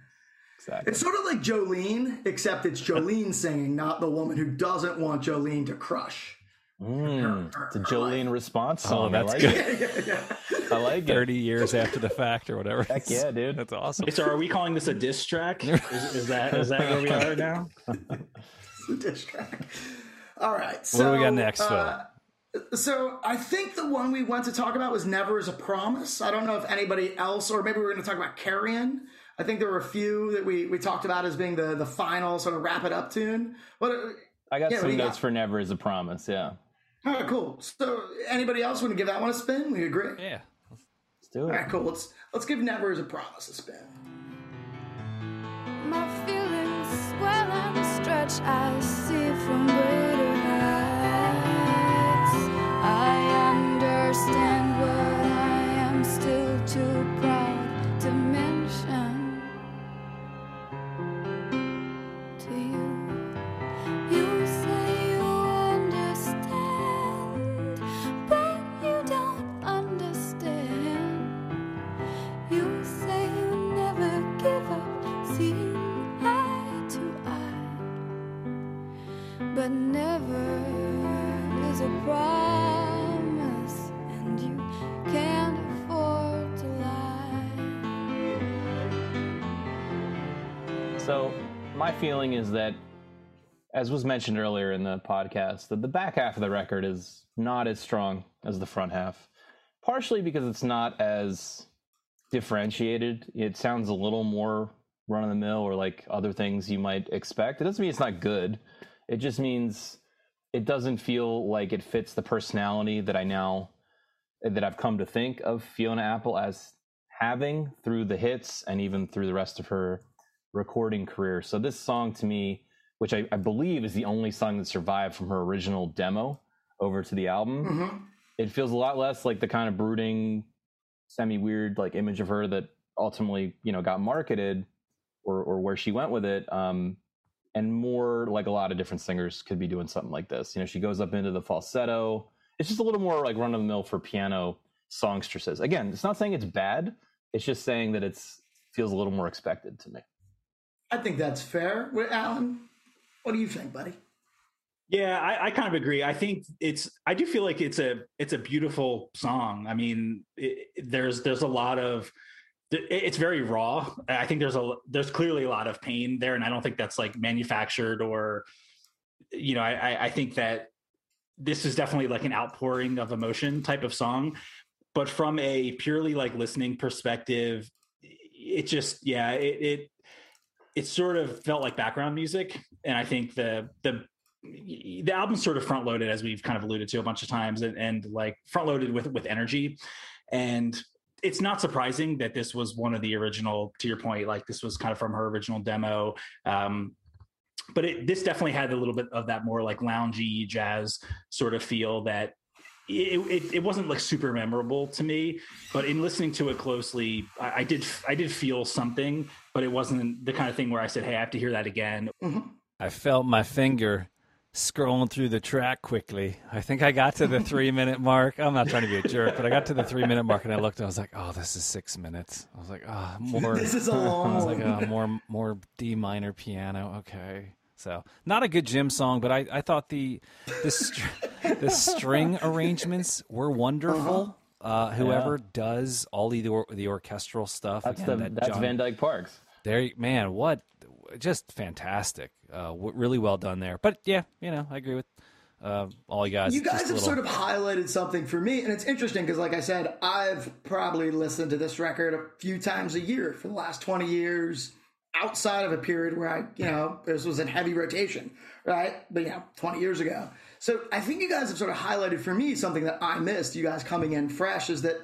Exactly. It's sort of like Jolene, except it's Jolene singing, not the woman who doesn't want Jolene to crush. It's a Jolene response song. Oh, that's good. Yeah. I like it. 30 years after the fact or whatever. Heck yeah, dude. That's awesome. So are we calling this a diss track? Is that where we are now? It's a diss track. All right. So, what do we got next, Phil? So I think the one we went to talk about was Never Is a Promise. I don't know if anybody else, or maybe we were going to talk about Carrion. I think there were a few that we talked about as being the final sort of wrap it up tune. But I got some notes for Never Is a Promise. Yeah. All right, cool. So anybody else want to give that one a spin? We agree. Yeah, let's do it. All right, cool. Let's give Never Is a Promise a spin. My feelings swell and stretch. I see from greater heights. I understand what I am still too proud to mention. You say you So my feeling is that, as was mentioned earlier in the podcast, that the back half of the record is not as strong as the front half, partially because it's not as differentiated. It sounds a little more run-of-the-mill or like other things you might expect. It doesn't mean it's not good. It just means it doesn't feel like it fits the personality that I've come to think of Fiona Apple as having through the hits and even through the rest of her recording career. So this song to me, which I believe is the only song that survived from her original demo over to the album, mm-hmm. It feels a lot less like the kind of brooding, semi-weird like image of her that ultimately, you know, got marketed or where she went with it, and more like a lot of different singers could be doing something like this. You know, she goes up into the falsetto. It's just a little more like run-of-the-mill for piano songstresses. Again, it's not saying it's bad. It's just saying that feels a little more expected to me. I think that's fair. Alan, what do you think, buddy? Yeah, I kind of agree. I think I do feel like it's a beautiful song. I mean, there's a lot of, it's very raw. I think there's clearly a lot of pain there, and I don't think that's like manufactured or, you know, I think that this is definitely like an outpouring of emotion type of song, but from a purely like listening perspective, it just, yeah, it sort of felt like background music. And I think the album's sort of front loaded, as we've kind of alluded to a bunch of times, and like front loaded with energy. And it's not surprising that this was one of the original, to your point, like this was kind of from her original demo. But this definitely had a little bit of that more like loungy jazz sort of feel that it wasn't like super memorable to me, but in listening to it closely, I did feel something, but it wasn't the kind of thing where I said, hey, I have to hear that again. I felt my finger scrolling through the track quickly. I think I got to the 3-minute mark. I'm not trying to be a jerk, but I got to the 3-minute mark and I looked and I was like, oh, this is 6 minutes. I was like, oh, more. This is a long. I was like, oh, more D minor piano. Okay. So not a good gym song, but I thought the string arrangements were wonderful. Whoever does all the orchestral stuff. That's, again, that's Van Dyke Parks. There, man, what? Just fantastic. Really well done there. But yeah, you know, I agree with all you guys. You guys have sort of highlighted something for me, and it's interesting because, like I said, I've probably listened to this record a few times a year for the last 20 years. Outside of a period where this was in heavy rotation, right? But 20 years ago. So I think you guys have sort of highlighted for me something that I missed, you guys coming in fresh, is that,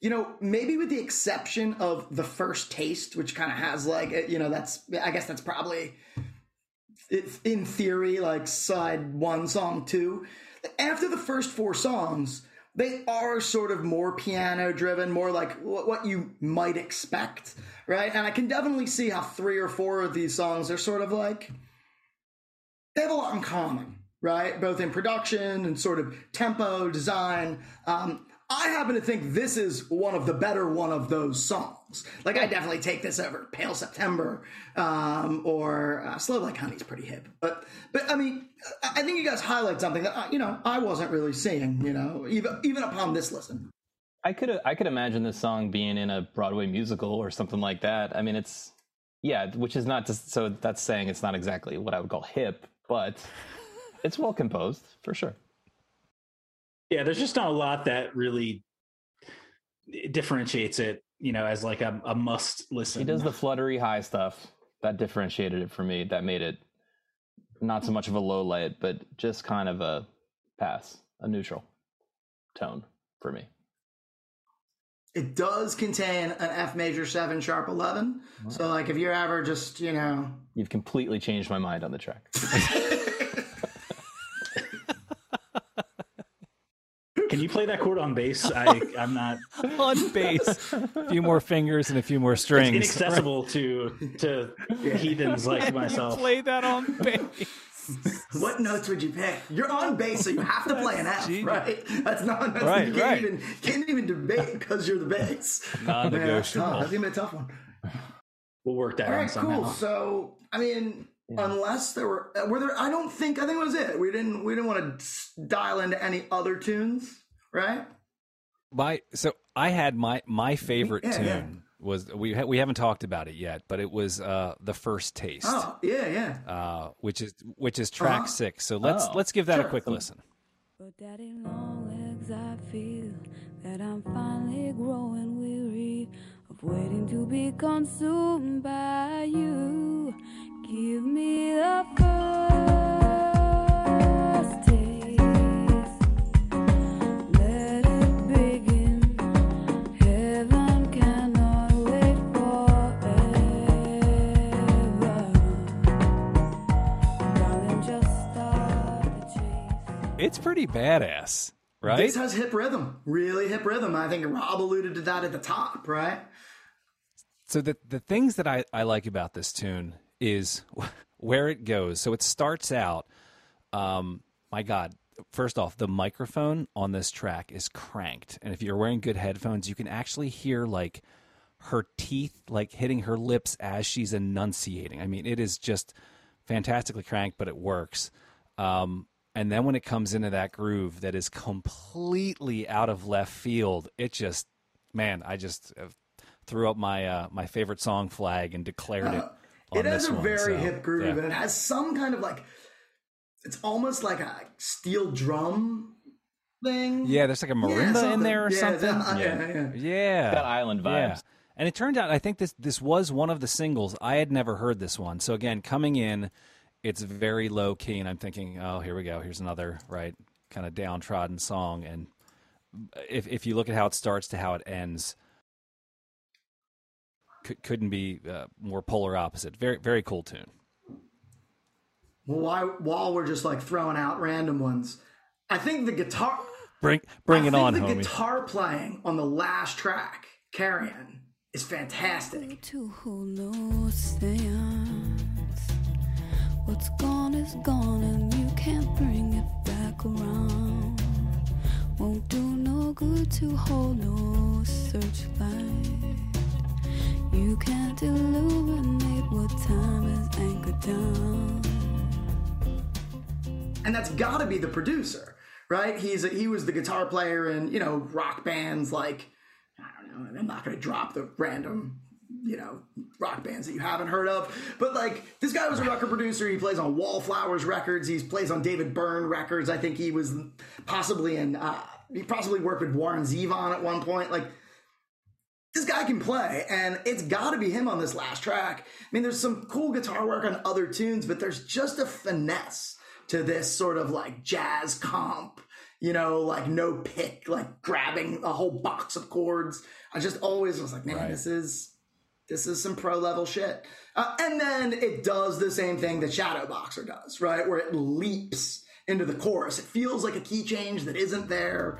you know, maybe with the exception of The First Taste, which kind of has like, you know, that's probably in theory, like side one, song two. After the first four songs, they are sort of more piano driven, more like what you might expect, right? And I can definitely see how 3 or 4 of these songs are sort of like, they have a lot in common, right? Both in production and sort of tempo, design. I happen to think this is one of the better one of those songs. Like, I definitely take this over Pale September or Slow Like Honey's pretty hip. But I mean, I think you guys highlight something that I wasn't really seeing, even upon this listen. I could imagine this song being in a Broadway musical or something like that. I mean, it's, yeah, which is not just, so that's saying it's not exactly what I would call hip, but it's well composed for sure. Yeah, there's just not a lot that really differentiates it, you know, as like a must listen. He does the fluttery high stuff. That differentiated it for me. That made it not so much of a low light, but just kind of a pass, a neutral tone for me. It does contain an F major 7 sharp 11. Wow. So like if you're ever just, You've completely changed my mind on the track. Can you play that chord on bass? I'm not on bass. A few more fingers and a few more strings. It's inaccessible to heathens like myself. Can you play that on bass? What notes would you pick? You're on bass, so you have to play an F, right? That's not right. You can't even debate because you're the bass. Non-negotiable. That's gonna be a tough one. We'll work that out somehow. All right, cool. So I mean, Yeah. Unless there were there, I think that was it. We didn't want to dial into any other tunes, right? So I had my favorite tune was we haven't talked about it yet, but it was The First Taste. Oh yeah, yeah. Which is track 6. So let's give that a quick listen. But daddy long legs, I feel that I'm finally growing weary of waiting to be consumed by you. Give me the first taste, let it begin, heaven cannot wait forever, darling, just start the chase. It's pretty badass, right? This has hip rhythm, really hip rhythm. I think Rob alluded to that at the top, right? So the things that I like about this tune is where it goes. So it starts out, my God, first off, the microphone on this track is cranked. And if you're wearing good headphones, you can actually hear like her teeth, like hitting her lips as she's enunciating. I mean, it is just fantastically cranked, but it works. And then when it comes into that groove that is completely out of left field, it just, man, I just threw up my, my favorite song flag and declared it. It has a very hip groove, and it has some kind of like, it's almost like a steel drum thing. Yeah, there's like a marimba in there or something. That island vibes. Yeah. And it turned out, I think this was one of the singles. I had never heard this one. So again, coming in, it's very low key, and I'm thinking, oh, here we go. Here's another, right, kind of downtrodden song. And if you look at how it starts to how it ends, couldn't be more polar opposite. Very, very cool tune. Well, while we're just like throwing out random ones, I think the guitar bring it on. The guitar playing on the last track, Carrion, is fantastic. What's gone is gone, and you can't bring it back around. Won't do no good to hold no searchlight. You can't illuminate what time is anchored down. And that's got to be the producer, right? He was the guitar player in, rock bands like, I don't know, I'm not going to drop the random, rock bands that you haven't heard of. But, like, this guy was a record producer. He plays on Wallflowers records. He plays on David Byrne records. I think he was possibly in, he possibly worked with Warren Zevon at one point. Like, this guy can play, and it's got to be him on this last track. I mean, there's some cool guitar work on other tunes, but there's just a finesse to this sort of like jazz comp, like no pick, like grabbing a whole box of chords. I just always was like, man, this is some pro level shit. And then it does the same thing that Shadowboxer does, right? Where it leaps into the chorus. It feels like a key change that isn't there.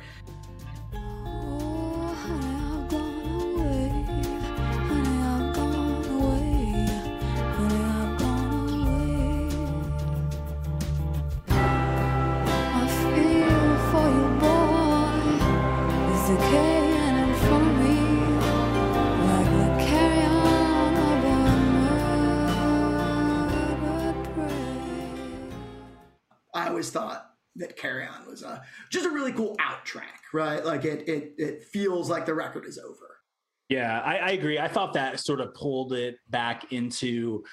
I always thought that Carry On was just a really cool out track, right? Like it feels like the record is over. Yeah, I agree. I thought that sort of pulled it back into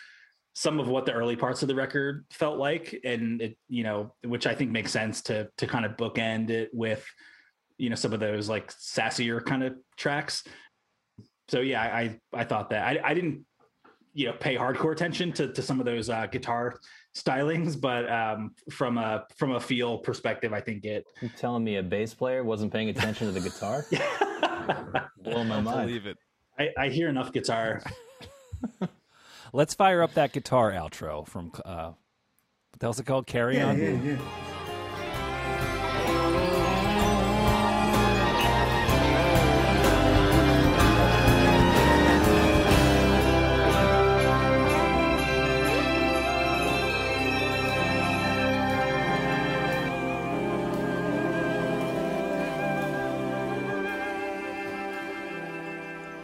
some of what the early parts of the record felt like, and it, which I think makes sense to kind of bookend it with, some of those like sassier kind of tracks. So yeah, I thought that I didn't, pay hardcore attention to some of those guitar stylings, but from a feel perspective, I think it. You're telling me a bass player wasn't paying attention to the guitar? Blow my mind. I believe it. I hear enough guitar. Let's fire up that guitar outro from what the hell's it called? Carry On. Yeah.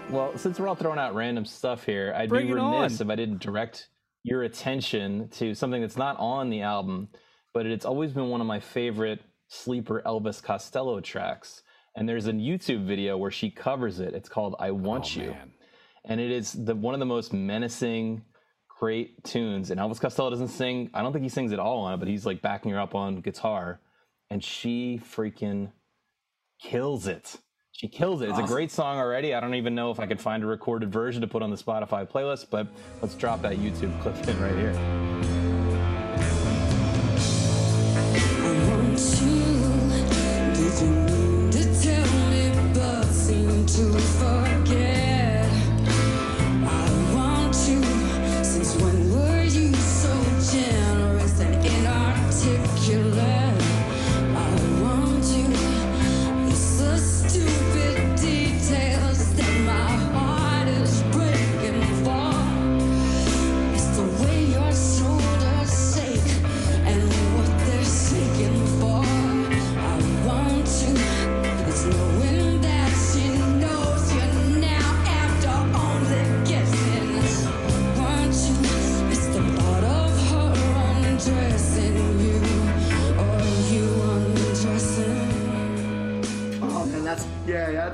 Well, since we're all throwing out random stuff here, I'd be remiss if I didn't direct your attention to something that's not on the album, but it's always been one of my favorite sleeper Elvis Costello tracks. And there's a YouTube video where she covers it. It's called I Want You. Man. And it is one of the most menacing, great tunes. And Elvis Costello doesn't sing. I don't think he sings at all on it, but he's like backing her up on guitar. And she freaking kills it. She kills it. Awesome. It's a great song already. I don't even know if I could find a recorded version to put on the Spotify playlist, but let's drop that YouTube clip in right here.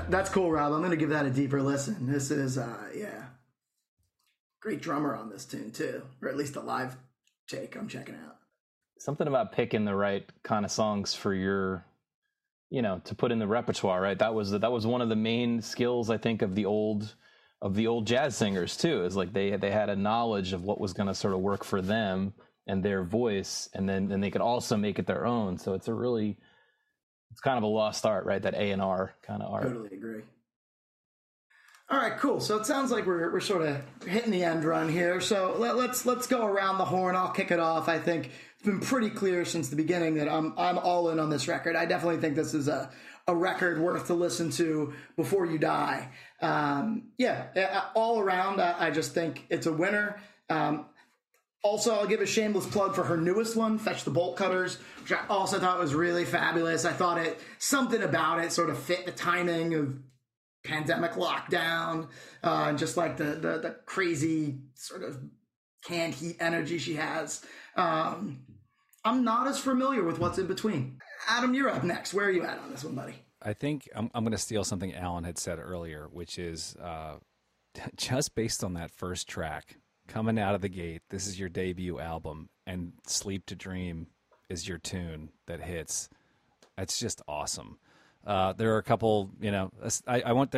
That's cool, Rob. I'm going to give that a deeper listen. This is, great drummer on this tune, too, or at least a live take I'm checking out. Something about picking the right kind of songs for your, to put in the repertoire, right? That was one of the main skills, I think, of the old jazz singers, too, is like they had a knowledge of what was going to sort of work for them and their voice, and then they could also make it their own. So it's a really... It's kind of a lost art, right? That A&R kind of art. Totally agree. All right, cool. So it sounds like we're sort of hitting the end run here. So let's go around the horn. I'll kick it off. I think it's been pretty clear since the beginning that I'm all in on this record. I definitely think this is a record worth to listen to before you die. All around, I just think it's a winner. Also, I'll give a shameless plug for her newest one, Fetch the Bolt Cutters, which I also thought was really fabulous. I thought something about it sort of fit the timing of pandemic lockdown, and just like the crazy sort of canned heat energy she has. I'm not as familiar with what's in between. Adam, you're up next. Where are you at on this one, buddy? I think I'm going to steal something Alan had said earlier, which is just based on that first track. Coming out of the gate, this is your debut album, and Sleep to Dream is your tune that hits. It's just awesome. There are a couple, they're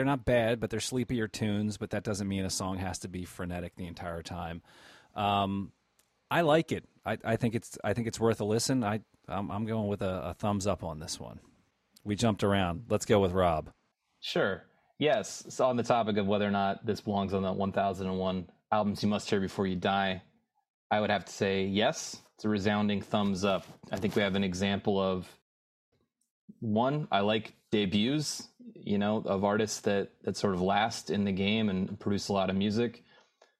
not bad, but they're sleepier tunes, but that doesn't mean a song has to be frenetic the entire time. I like it. I think it's worth a listen. I'm going with a thumbs up on this one. We jumped around. Let's go with Rob. Sure. Yes. So on the topic of whether or not this belongs on that 1001 albums you must hear before you die, I would have to say yes. It's a resounding thumbs up. I think we have an example of one. I like debuts, of artists that sort of last in the game and produce a lot of music.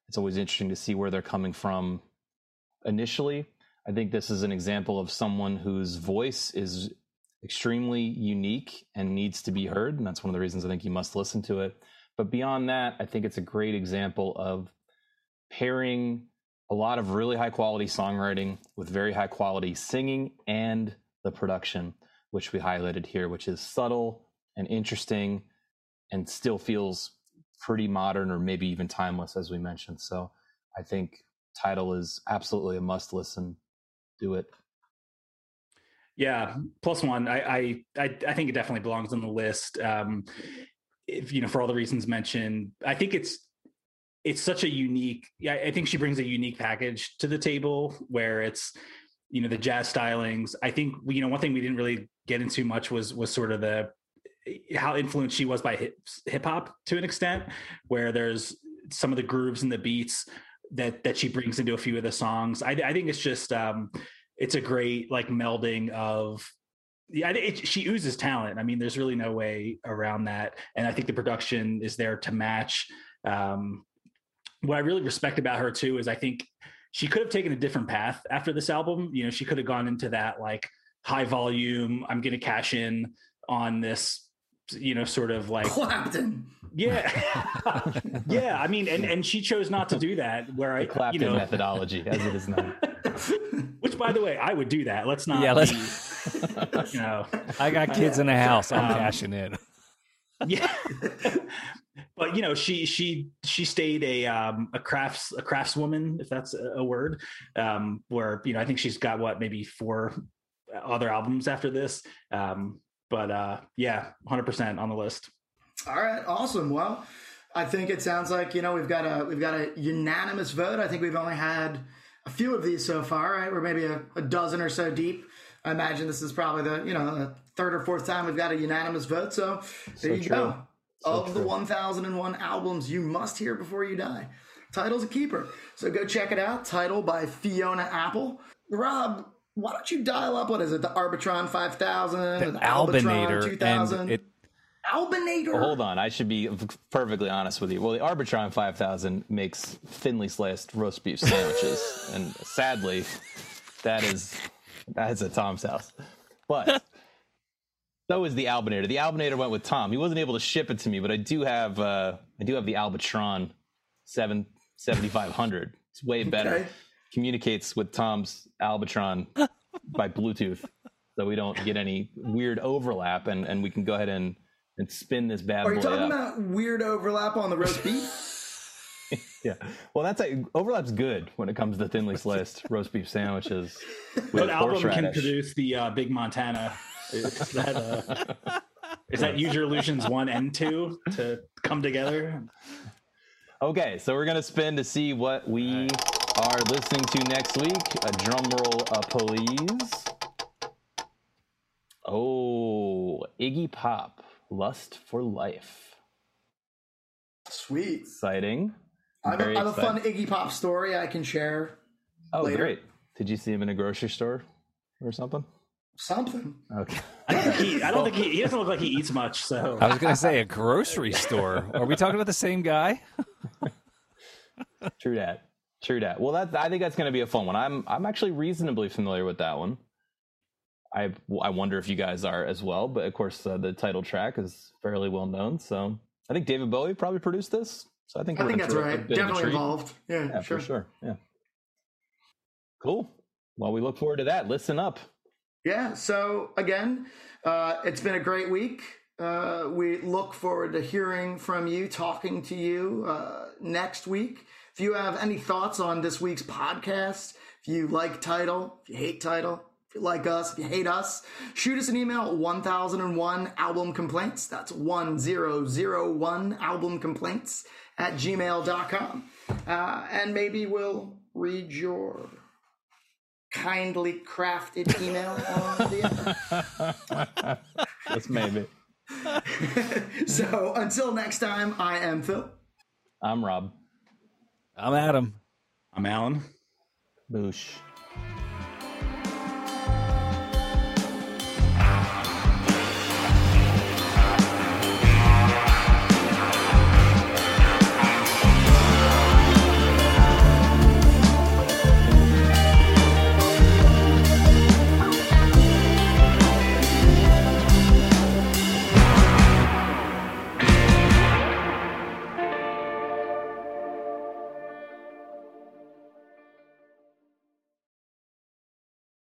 It's always interesting to see where they're coming from initially. I think this is an example of someone whose voice is extremely unique and needs to be heard, and that's one of the reasons I think you must listen to it. But beyond that, I think it's a great example of pairing a lot of really high quality songwriting with very high quality singing and the production, which we highlighted here, which is subtle and interesting and still feels pretty modern or maybe even timeless, as we mentioned. So I think Tidal is absolutely a must listen. Do it. Yeah. Plus one. I think it definitely belongs on the list. If for all the reasons mentioned, I think it's such a unique, I think she brings a unique package to the table where it's, the jazz stylings. I think, one thing we didn't really get into much was sort of how influenced she was by hip hop to an extent, where there's some of the grooves and the beats that she brings into a few of the songs. I think it's just, it's a great like melding of, she oozes talent. I mean, there's really no way around that. And I think the production is there to match. What I really respect about her too is I think she could have taken a different path after this album. She could have gone into that like high volume, I'm going to cash in on this you know, sort of like Clapton. Yeah. Yeah. I mean, and she chose not to do that, where the Clapton methodology as it is known. Which, by the way, I would do that. Let's not. Yeah. Let's. I got kids in the house. I'm cashing in. Yeah. But she stayed a craftswoman, if that's a word, where I think she's got maybe 4 other albums after this. But yeah, 100% on the list. All right, awesome. Well, I think it sounds like we've got a unanimous vote. I think we've only had a few of these so far, right? We're maybe a dozen or so deep. I imagine this is probably the the third or fourth time we've got a unanimous vote. So there you go. Of the 1001 albums you must hear before you die, Tidal's a keeper. So go check it out. Tidal by Fiona Apple. Rob, why don't you dial up, what is it, the Arbitron 5000, the Albinator 2000? And Albinator? Hold on, I should be perfectly honest with you. Well, the Arbitron 5000 makes thinly sliced roast beef sandwiches, and sadly, that is at Tom's house. But... so is the Albinator. The Albinator went with Tom. He wasn't able to ship it to me, but I do have the Albatron 7500. It's way better. Okay. Communicates with Tom's Albatron by Bluetooth, so we don't get any weird overlap, and we can go ahead and spin this bad boy. Are you talking about weird overlap on the roast beef? Yeah. Well, that's overlap's good when it comes to thinly sliced roast beef sandwiches. What album can produce the Big Montana? Is that Use Your Illusions 1 and 2 to come together? Okay, so we're gonna spin to see what we are listening to next week. A drum roll, please. Oh, Iggy Pop, Lust for Life. Sweet, exciting. I have a fun Iggy Pop story I can share. Oh, later. Great! Did you see him in a grocery store or something? Something. Okay. I don't think he doesn't look like he eats much. So I was going to say a grocery store. Are we talking about the same guy? True that. True that. Well, I think that's going to be a fun one. I'm actually reasonably familiar with that one. I wonder if you guys are as well. But of course, the title track is fairly well known. So I think David Bowie probably produced this. So I think that's right. Definitely involved. Yeah, sure. For sure. Yeah. Cool. Well, we look forward to that. Listen up. Yeah, so again, it's been a great week. We look forward to hearing from you, talking to you next week. If you have any thoughts on this week's podcast, if you like Tidal, if you hate Tidal, if you like us, if you hate us, shoot us an email at 1001 Album Complaints. That's 1001 Album Complaints at gmail.com. And maybe we'll read your... kindly crafted email on the end. That's maybe. So until next time, I am Phil. I'm Rob. I'm Adam. I'm Alan. Boosh.